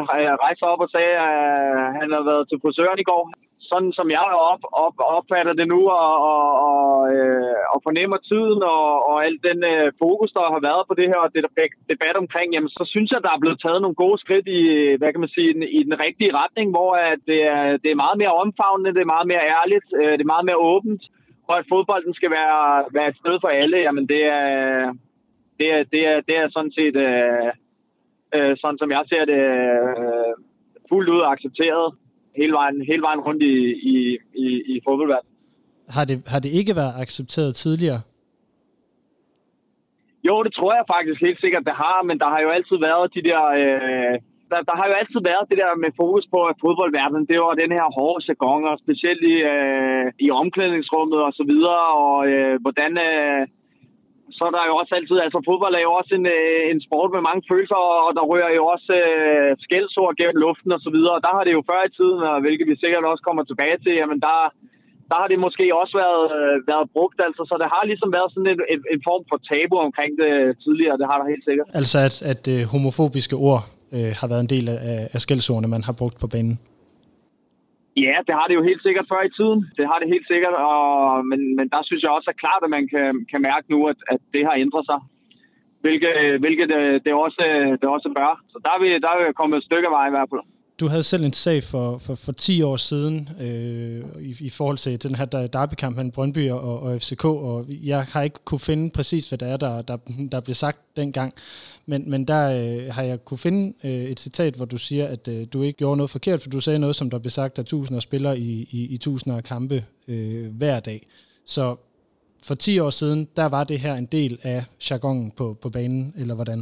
rejste op og sagde, at han havde været til frisøren i går. Sådan som jeg op, op, opfatter det nu og, og, og, øh, og fornemmer tiden og, og alt den øh, fokus, der har været på det her og det der debat omkring, jamen, så synes jeg, der er blevet taget nogle gode skridt i, hvad kan man sige, den, i den rigtige retning, hvor at det, er, det er meget mere omfavnende, det er meget mere ærligt, øh, det er meget mere åbent, og at fodbolden skal være, være et sted for alle, jamen det er, det er, det er, det er sådan set, øh, øh, sådan som jeg ser det, øh, fuldt ud accepteret. Hele vejen, hele vejen rundt i, i, i, i fodboldverdenen. Har det, har det ikke været accepteret tidligere? Jo, det tror jeg faktisk helt sikkert, det har, men der har jo altid været de der... Øh, der, der har jo altid været det der med fokus på, at fodboldverdenen, det var den her hårde jargon, og specielt i, øh, i omklædningsrummet og så videre, og øh, hvordan... Øh, så der er jo også altid, altså fodbold er jo også en, en sport med mange følelser, og der rører jo også øh, skældsord gennem luften og så videre. Og der har det jo før i tiden, og hvilket vi sikkert også kommer tilbage til, jamen der, der har det måske også været, øh, været brugt. Altså, så det har ligesom været sådan en, en, en form for tabu omkring det tidligere, det har der helt sikkert. Altså at, at øh, homofobiske ord øh, har været en del af, af skældsordene, man har brugt på banen? Ja, det har det jo helt sikkert før i tiden. Det har det helt sikkert, og, men, men der synes jeg også er klart, at man kan, kan mærke nu, at, at det har ændret sig, hvilket, hvilket det, det, også, det også bør. Så der er vi, der er vi kommet et stykke af vej i hvert fald. Du havde selv en sag for, for, for ti år siden øh, i, i forhold til den her derbykamp mellem Brøndby og, og F C K, og jeg har ikke kunne finde præcis, hvad det er, der, der, der blev sagt dengang. Men, men der øh, har jeg kunne finde øh, et citat, hvor du siger, at øh, du ikke gjorde noget forkert, for du sagde noget, som der blev sagt af tusinder spillere i, i, i tusinder af kampe øh, hver dag. Så for ti år siden, der var det her en del af jargonen på, på banen, eller hvordan?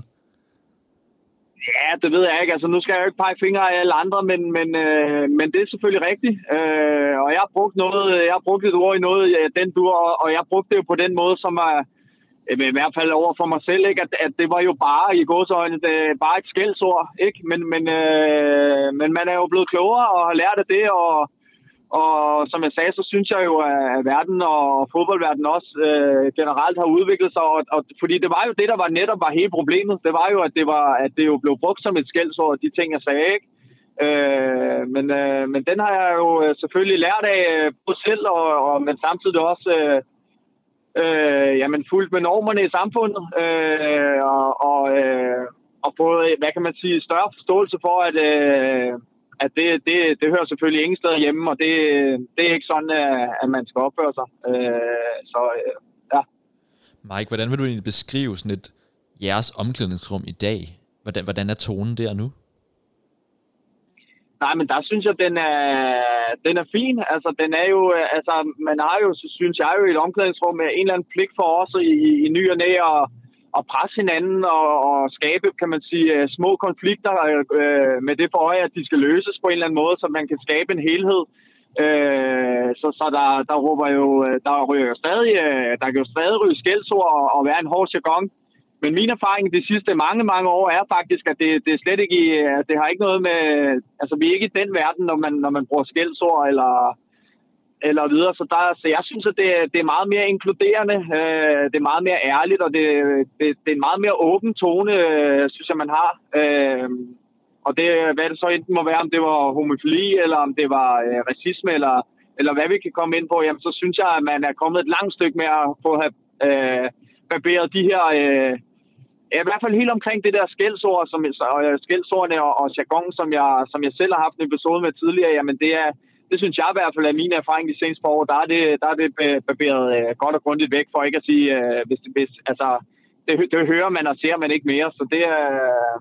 Ja, det ved jeg ikke. Altså, nu skal jeg jo ikke pege fingre af alle andre, men, men, øh, men det er selvfølgelig rigtigt. Øh, og jeg har brugt noget, jeg har brugt et ord i noget, den dur, og, og jeg brugte det jo på den måde, som er... i hvert fald over for mig selv, ikke? At, at det var jo bare i gåseøjne, det er bare et skældsord, ikke? Men, men, øh, men man er jo blevet klogere og har lært af det, og, og som jeg sagde, så synes jeg jo, at verden og fodboldverdenen også øh, generelt har udviklet sig, og, og, fordi det var jo det, der var netop var hele problemet. Det var jo, at det, var, at det jo blev brugt som et skældsord, de ting, jeg sagde, ikke? Øh, men, øh, men den har jeg jo selvfølgelig lært af på selv, og, og, men samtidig også... Øh, Øh, jamen fuldt med normerne i samfundet, øh, og, og, øh, og fået, hvad kan man sige, større forståelse for, at, øh, at det, det, det hører selvfølgelig ingen steder hjemme, og det, det er ikke sådan, at man skal opføre sig. Øh, så, øh, ja. Mike, hvordan vil du egentlig beskrive sådan et jeres omklædningsrum i dag? Hvordan, hvordan er tonen der nu? Nej, men der synes jeg, den er, den er fin. Altså, den er jo, altså, man har jo, synes jeg, jo i et omklædningsrum med en eller anden pligt for os i, i ny og næ og, og presse hinanden og, og skabe, kan man sige, små konflikter øh, med det for øje, at de skal løses på en eller anden måde, så man kan skabe en helhed. Øh, så så der, der råber jo, der ryger jo stadig, der kan jo stadig ryge skældsord og, og være en hård jargon. Men min erfaring de sidste mange, mange år er faktisk, at det, det slet ikke, det har ikke noget med, altså vi er ikke i den verden, når man, når man bruger skældsord eller, eller videre. Så, der, så jeg synes, at det, det er meget mere inkluderende, øh, det er meget mere ærligt, og det, det, det er en meget mere åben tone, øh, synes jeg, man har. Øh, og det, hvad det så enten må være, om det var homofili, eller om det var øh, racisme, eller, eller hvad vi kan komme ind på, jamen så synes jeg, at man er kommet et langt stykke med at få have... Øh, barberet de her, øh, ja, i hvert fald helt omkring det der skældsord, som, og, skældsordene og, og jargon, som jeg, som jeg selv har haft en episode med tidligere, jamen det er, det synes jeg i hvert fald er min erfaring de seneste par år, der er det, der er det barberet øh, godt og grundigt væk, for ikke at sige, øh, hvis, hvis, altså, det, det hører man og ser man ikke mere, så det, øh,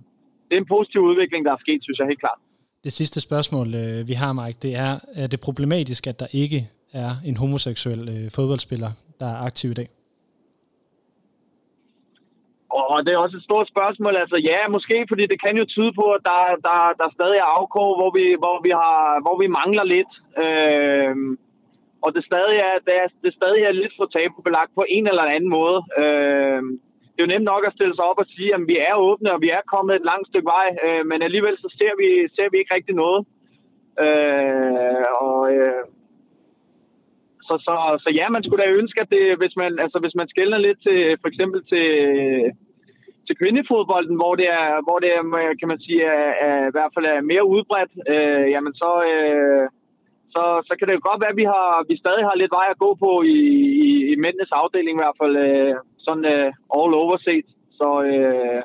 det er en positiv udvikling, der er sket, synes jeg helt klart. Det sidste spørgsmål, vi har, Mike, det er, er det problematisk, at der ikke er en homoseksuel fodboldspiller, der er aktiv i dag? Og det er også et stort spørgsmål. Altså ja, måske, fordi det kan jo tyde på, at der, der, der stadig er afkår, hvor vi, hvor vi, har, hvor vi mangler lidt. Øh, og det stadig er, det er, det stadig er lidt for tabubelagt på en eller anden måde. Øh, det er jo nemt nok at stille sig op og sige, at vi er åbne, og vi er kommet et langt stykke vej, øh, men alligevel så ser vi, ser vi ikke rigtig noget. Øh, og... Øh, Så, så, så ja, man skulle da ønske, at det, hvis man, altså, hvis man skælder lidt til, for eksempel til, til kvindefodbolden, hvor det er, hvor det er, kan man sige, er, er, i hvert fald er mere udbredt, øh, jamen så, øh, så, så kan det jo godt være, at vi, har, vi stadig har lidt vej at gå på i, i, i mændenes afdeling, i hvert fald øh, sådan øh, all over set. Så, øh,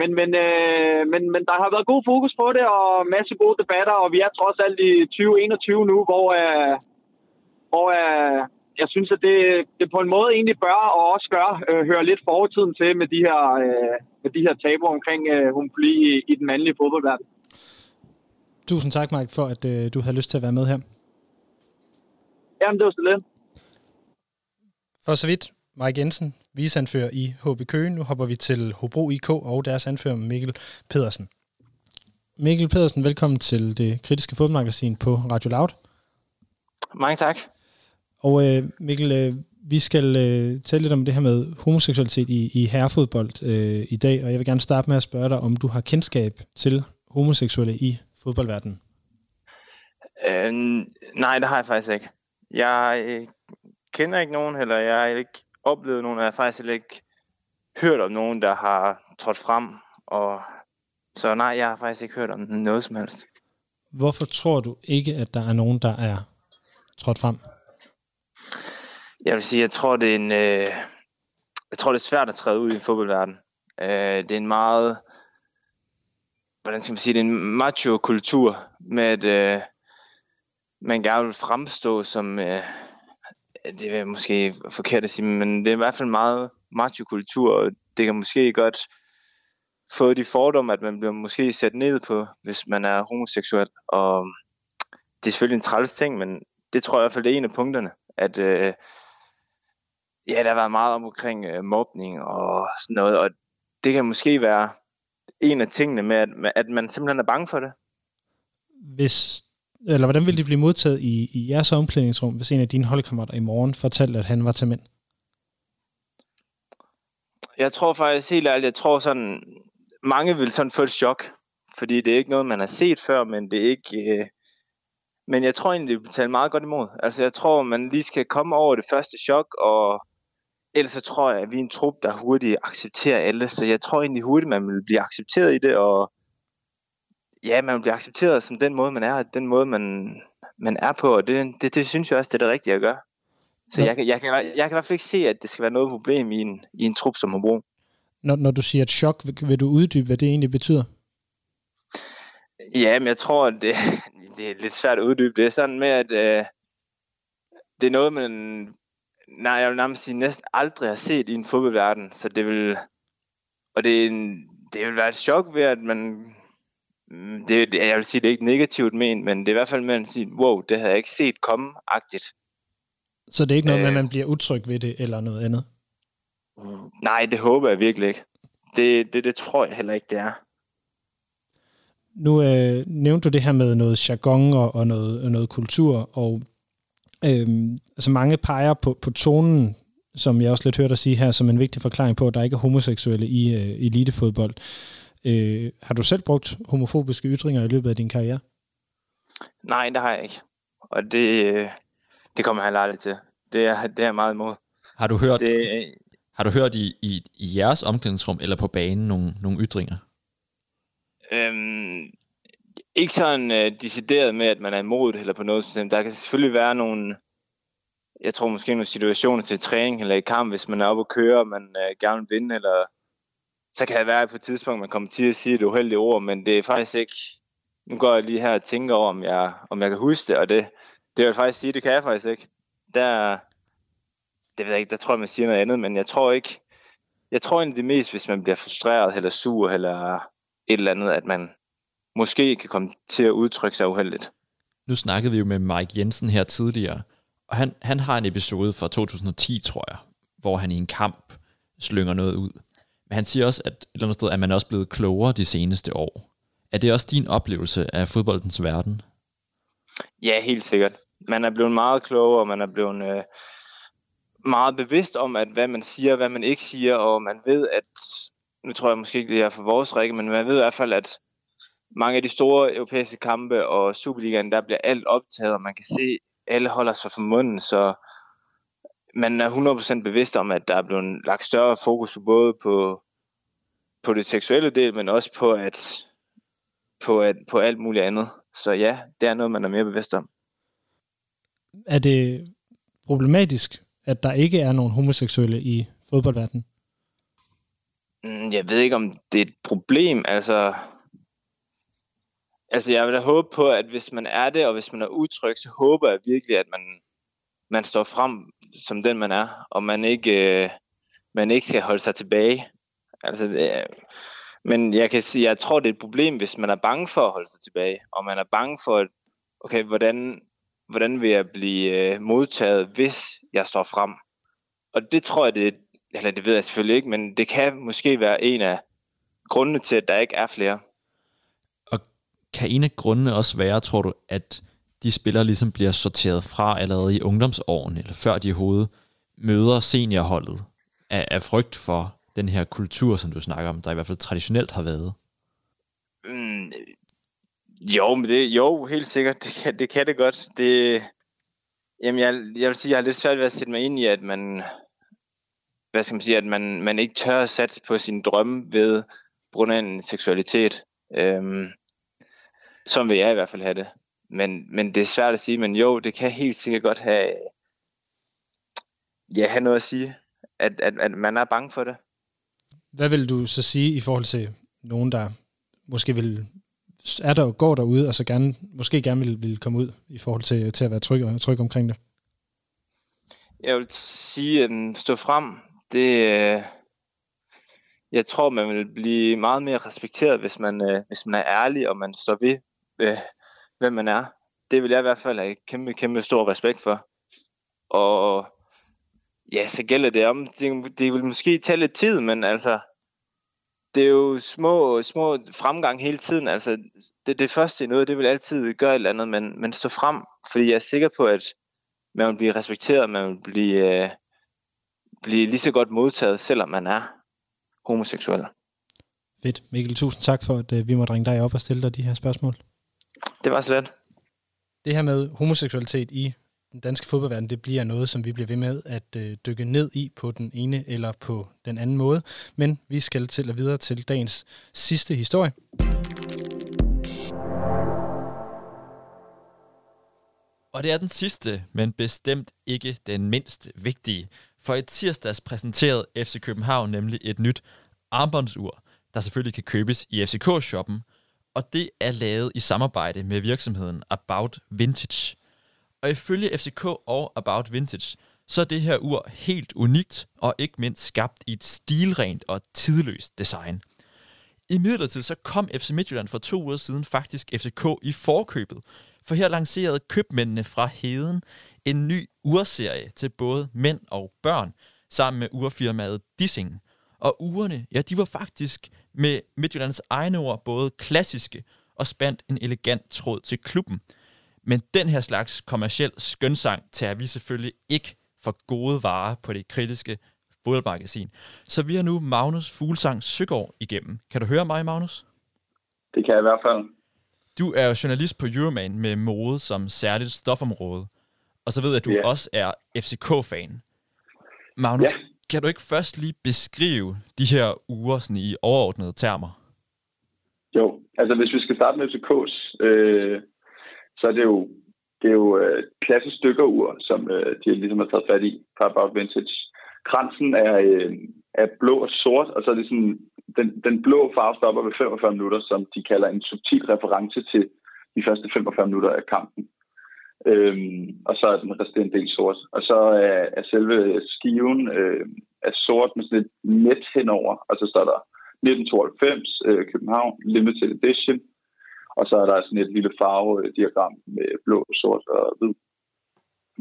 men, men, øh, men, men der har været god fokus på det, og masse gode debatter, og vi er trods alt i tyve enogtyve nu, hvor... Øh, Og øh, jeg synes, at det, det på en måde egentlig bør og også gør øh, høre lidt fortiden til med de her, øh, med de her tabuer omkring øh, homofili i, i den mandlige fodboldverden. Tusind tak, Mike, for at øh, du havde lyst til at være med her. Jamen, det var så lidt. For så vidt, Mike Jensen, viceanfører i H B Køge. Nu hopper vi til Hobro I K og deres anfører Mikkel Pedersen. Mikkel Pedersen, velkommen til det kritiske fodboldmagasin på Radio Loud. Mange tak. Og øh, Mikkel, øh, vi skal øh, tale lidt om det her med homoseksualitet i, i herrefodbold øh, i dag, og jeg vil gerne starte med at spørge dig, om du har kendskab til homoseksuelle i fodboldverdenen? Øh, nej, det har jeg faktisk ikke. Jeg øh, kender ikke nogen, eller jeg har ikke oplevet nogen, og jeg har faktisk ikke hørt om nogen, der har trådt frem. Og så nej, jeg har faktisk ikke hørt om noget som helst. Hvorfor tror du ikke, at der er nogen, der er trådt frem? Jeg vil sige, jeg tror det er en, øh, jeg tror det er svært at træde ud i fodboldverdenen. Øh, det er en meget, hvordan skal man sige, det er en macho kultur med at øh, man gerne vil fremstå som, øh, det er måske forkert at sige, men det er i hvert fald en meget macho kultur, og det kan måske godt få de fordomme, at man bliver måske sat ned på, hvis man er homoseksuel, og det er selvfølgelig en træls ting, men det tror jeg i hvert fald er en af punkterne, at øh, ja, der har været meget omkring øh, mobning og sådan noget, og det kan måske være en af tingene med, at, at man simpelthen er bange for det. Hvis, eller hvordan ville det blive modtaget i, i jeres omklædningsrum, hvis en af dine holdkammerater i morgen fortalte, at han var til mænd? Jeg tror faktisk helt ærligt, jeg tror sådan, mange vil sådan få et chok, fordi det er ikke noget, man har set før, men det er ikke... Øh, Men jeg tror egentlig, det bliver talt meget godt imod. Altså, jeg tror, man lige skal komme over det første chok, og ellers så tror jeg, at vi er en trup, der hurtigt accepterer alle. Så jeg tror egentlig hurtigt, man vil blive accepteret i det, og ja, man bliver accepteret som den måde, man er, den måde, man, man er på, og det, det, det synes jeg også, det er det rigtige at gøre. Så ja. jeg, jeg, kan, jeg, jeg kan i hvert fald ikke se, at det skal være noget problem i en, i en trup, som har brug. Når, når du siger et chok, vil, vil du uddybe, hvad det egentlig betyder? Ja, men jeg tror, at det, det er lidt svært at uddybe. Det er sådan med, at øh, det er noget, man nej, jeg vil nærmest sige, næsten aldrig har set i en fodboldverden. Så det vil, og det, det vil være et chok ved, at man, det, jeg vil sige, det er ikke negativt men, men det er i hvert fald med at sige, wow, det havde jeg ikke set komme-agtigt. Så det er ikke noget øh, med, at man bliver utryg ved det eller noget andet? Nej, det håber jeg virkelig ikke. Det, det, det tror jeg heller ikke, det er. Nu øh, nævnte du det her med noget jargon og, og noget, noget kultur, og øh, altså mange peger på, på tonen, som jeg også lidt hørte dig sige her, som en vigtig forklaring på, at der ikke er homoseksuelle i øh, elitefodbold. Øh, har du selv brugt homofobiske ytringer i løbet af din karriere? Nej, det har jeg ikke. Og det, det kommer jeg aldrig til. Det er, det er meget imod. Har du hørt, det, har du hørt i, i, i jeres omklædningsrum eller på banen nogle, nogle ytringer? Øhm, ikke sådan øh, decideret med, at man er imod eller på noget system. Der kan selvfølgelig være nogle, jeg tror måske nogle situationer til træning eller i kamp, hvis man er oppe og kører, og man øh, gerne vil vinde, eller så kan det være på et tidspunkt, man kommer til at sige et uheldigt ord, men det er faktisk ikke, nu går jeg lige her og tænker over, om jeg, om jeg kan huske det, og det, det vil jeg faktisk sige, det kan jeg faktisk ikke. Der, det ved jeg ikke, der tror jeg, man siger noget andet, men jeg tror ikke, jeg tror egentlig det mest, hvis man bliver frustreret eller sur, eller et eller andet, at man måske kan komme til at udtrykke sig uheldigt. Nu snakkede vi jo med Mike Jensen her tidligere, og han, han har en episode fra to tusind og ti, tror jeg, hvor han i en kamp slynger noget ud. Men han siger også, at et eller andet sted er man også blevet klogere de seneste år. Er det også din oplevelse af fodboldens verden? Ja, helt sikkert. Man er blevet meget klogere, og man er blevet øh, meget bevidst om, at hvad man siger, hvad man ikke siger, og man ved, at, nu tror jeg måske ikke, det er for vores række, men man ved i hvert fald, at mange af de store europæiske kampe og Superligaen, der bliver alt optaget, og man kan se, at alle holder sig for munden, så man er hundrede procent bevidst om, at der er blevet lagt større fokus på både på, på det seksuelle del, men også på at, på, at, på alt muligt andet. Så ja, det er noget, man er mere bevidst om. Er det problematisk, at der ikke er nogen homoseksuelle i fodboldverdenen? Jeg ved ikke, om det er et problem. Altså, altså jeg vil da håbe på, at hvis man er det, og hvis man er utryg, så håber jeg virkelig, at man, man står frem som den, man er, og man ikke, øh, man ikke skal holde sig tilbage. Altså, det, men jeg kan sige, jeg tror, det er et problem, hvis man er bange for at holde sig tilbage, og man er bange for, at, okay, hvordan... hvordan vil jeg blive modtaget, hvis jeg står frem? Og det tror jeg, det, eller det ved jeg selvfølgelig ikke, men det kan måske være en af grundene til, at der ikke er flere. Og kan en af grundene også være, tror du, at de spillere ligesom bliver sorteret fra allerede i ungdomsårene, eller før de i hovedet møder seniorholdet, af, af frygt for den her kultur, som du snakker om, der i hvert fald traditionelt har været? Mm. Jo, men det, jo, helt sikkert. Det kan det, kan det godt. Det, jamen, jeg, jeg vil sige, jeg har lidt svært ved at sætte mig ind i, at man, hvad skal man sige, at man, man ikke tør at satse på sin drømme ved grund af en seksualitet. Øhm, som vil jeg i hvert fald have det. Men, men det er svært at sige, men jo, det kan helt sikkert godt have, ja, have noget at sige, at, at, at man er bange for det. Hvad vil du så sige i forhold til nogen, der måske vil... er der jo går derude, og så gerne, måske gerne vil, vil komme ud i forhold til, til at være tryg, og tryg omkring det? Jeg vil sige, at stå frem, det, jeg tror, man vil blive meget mere respekteret, hvis man, hvis man er ærlig, og man står ved, hvem man er. Det vil jeg i hvert fald have kæmpe, kæmpe stor respekt for. Og ja, så gælder det om, det, det vil måske tage lidt tid, men altså, det er jo små, små fremgang hele tiden. Altså, det, det første i noget, det vil altid gøre et eller andet, men, men stå frem. Fordi jeg er sikker på, at man vil blive respekteret, man vil blive, øh, blive lige så godt modtaget, selvom man er homoseksuel. Fedt. Mikkel, tusind tak for, at øh, vi måtte ringe dig op og stille dig de her spørgsmål. Det var så let. Det her med homoseksualitet i den danske fodboldverden, det bliver noget, som vi bliver ved med at øh, dykke ned i på den ene eller på den anden måde. Men vi skal til og videre til dagens sidste historie. Og det er den sidste, men bestemt ikke den mindst vigtige. For i tirsdags præsenterede F C København nemlig et nyt armbåndsur, der selvfølgelig kan købes i F C K-shoppen. Og det er lavet i samarbejde med virksomheden About Vintage. Og ifølge F C K og About Vintage, så er det her ur helt unikt og ikke mindst skabt i et stilrent og tidløst design. Imidlertid så kom F C Midtjylland for to uger siden faktisk F C K i forkøbet, for her lancerede købmændene fra Heden en ny urserie til både mænd og børn, sammen med urfirmaet Dissing. Og urene, ja, de var faktisk med Midtjyllands egne ord både klassiske og spandt en elegant tråd til klubben. Men den her slags kommerciel skønsang tager vi selvfølgelig ikke for gode varer på det kritiske fodboldmagasin. Så vi har nu Magnus Fuglsang Søgaard igennem. Kan du høre mig, Magnus? Det kan jeg i hvert fald. Du er jo journalist på Euroman med mode som særligt stofområde. Og så ved jeg, at du yeah. også er F C K-fan. Magnus, yeah. kan du ikke først lige beskrive de her uger sådan i overordnede termer? Jo, altså hvis vi skal starte med F C K's... Øh så er det jo, det er jo øh, klasse stykkerur, som øh, de ligesom har taget fat i fra About Vintage. Kransen er, øh, er blå og sort, og så er det sådan, den, den blå farve stopper ved femogfyrre minutter, som de kalder en subtil reference til de første femogfyrre minutter af kampen. Øhm, og så er den resterende del sort. Og så er, er selve skiven øh, er sort med sådan et net henover, og så står der nitten tooghalvfems, øh, København, limited edition. Og så er der sådan et lille farvediagram med blå, sort og hvid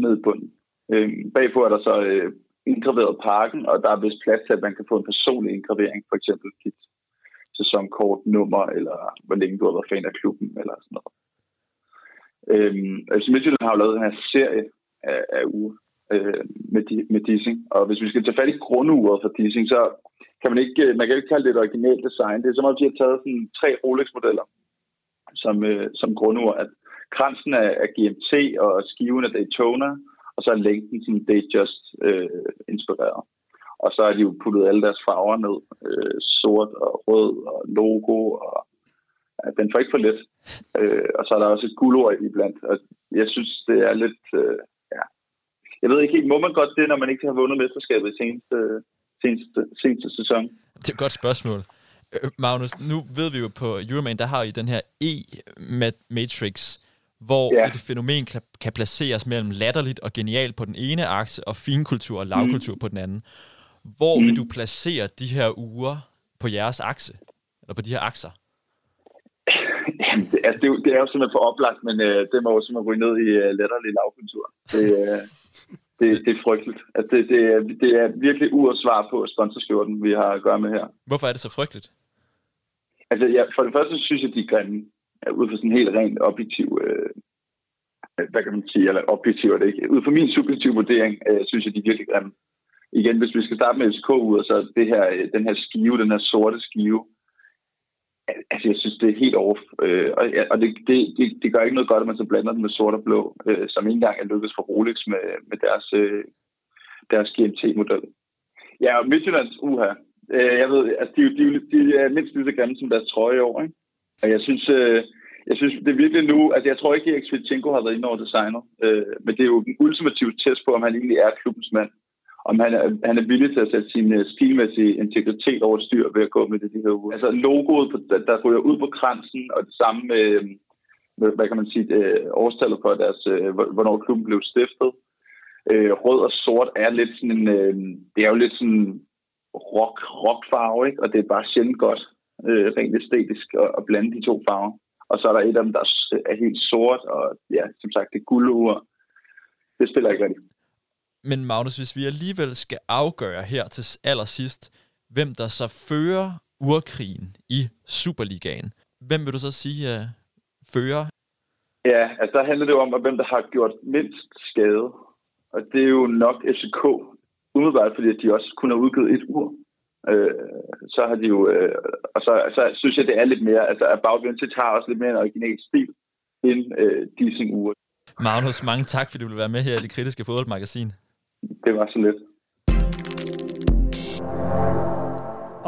ned i bunden. Øh, bagpå er der så øh, indgraveret parken, og der er vist plads til, at man kan få en personlig indgravering, for eksempel dit sæsonkort nummer, eller hvor længe du har været fan af klubben, eller sådan noget. Øh, F C Midtjylland har jo lavet den her serie af, af uger øh, med, med Dissing, og hvis vi skal tage fat i grunduret for Dissing, så kan man ikke, man kan ikke kalde det et originalt design. Det er som om, de har taget sådan tre Rolex-modeller som, øh, som grundur, at kransen er, er G M T, og skiven er Daytona, og så er længden sådan Datejust øh, inspireret. Og så har de jo puttet alle deres farver ned, øh, sort og rød og logo, og ja, den får ikke for lidt. Øh, og så er der også et guldord iblandt, og jeg synes, det er lidt, øh, ja. Jeg ved ikke helt, må man godt det, når man ikke har vundet mesterskabet i seneste, seneste, seneste sæson? Det er et godt spørgsmål. Magnus, nu ved vi jo på Euroman, der har I den her E-matrix, hvor ja. et fænomen kan placeres mellem latterligt og genialt på den ene akse, og finkultur og lavkultur mm. på den anden. Hvor mm. vil du placere de her uger på jeres akse? Eller på de her akser? Jamen, det, altså, det, er jo, det er jo simpelthen for oplagt, men øh, det må jo simpelthen ryge ned i øh, latterlig lavkultur. Det, øh, det, det er frygteligt. Altså, det, det, er, det er virkelig uret svar på sponsorskjorten, vi har at gøre med her. Hvorfor er det så frygteligt? Altså, ja, for det første synes jeg, de er grimme. Ud fra sådan en helt rent objektiv, øh, hvad kan man sige, eller objektiv er det ikke. Ud fra min subjektive vurdering, øh, synes jeg, de er virkelig grimme. Igen, hvis vi skal starte med F C K-uret, så det her, den her skive, den her sorte skive, altså jeg synes, det er helt off. Øh, og og det, det, det, det gør ikke noget godt, at man så blander den med sort og blå, øh, som ikke engang er lykkedes for Rolex med, med deres, øh, deres G M T-model. Ja, og Midtjyllands uha. Øh, jeg ved, altså de, de, de er mindst lige så grimme som deres trøje i år, ikke? Og jeg synes, øh, jeg synes, det er virkelig nu... Altså, jeg tror ikke, at Svitchenko har været inde over designer, øh, men det er jo den ultimative test på, om han egentlig er klubbens mand. Om han er, han er villig til at sætte sin stilmæssige integritet over styr ved at gå med det, de her uger. Altså, logoet, på, der ryger ud på kransen, og det samme med, med hvad kan man sige, øh, årstallet for deres... Øh, hvornår klubben blev stiftet. Øh, rød og sort er lidt sådan en... Øh, det er jo lidt sådan rock, rockfarve, ikke? Og det er bare sjældent godt. Øh, rent æstetisk og, og blande de to farver. Og så er der et af dem, der er helt sort, og ja, som sagt, det guldure. Det spiller ikke rigtigt. Men Magnus, hvis vi alligevel skal afgøre her til allersidst, hvem der så fører urkrigen i Superligaen, hvem vil du så sige uh, fører? Ja, altså der handler det jo om, hvem der har gjort mindst skade. Og det er jo nok F C K, umiddelbart fordi de også kun har udgivet et ur. Øh, så har de jo øh, og så, så synes jeg, det er lidt mere altså About Vintage har også lidt mere en original stil end øh, Dissing uger. Magnus, mange tak, fordi du ville være med her i Det Kritiske Fodboldmagasin. Det var så lidt.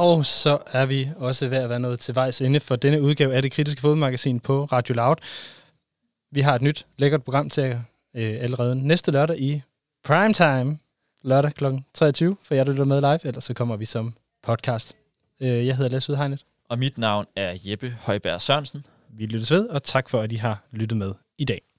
Og så er vi også ved at være nået til vejs ende for denne udgave af Det Kritiske Fodboldmagasin på Radio Loud. Vi har et nyt lækkert program til jer øh, allerede næste lørdag i primetime lørdag klokken treogtyve, for jer, der lytter med live, ellers så kommer vi som podcast. Jeg hedder Lasse Hegnet. Og mit navn er Jeppe Højbjerg Sørensen. Vi lyttes ved, og tak for, at I har lyttet med i dag.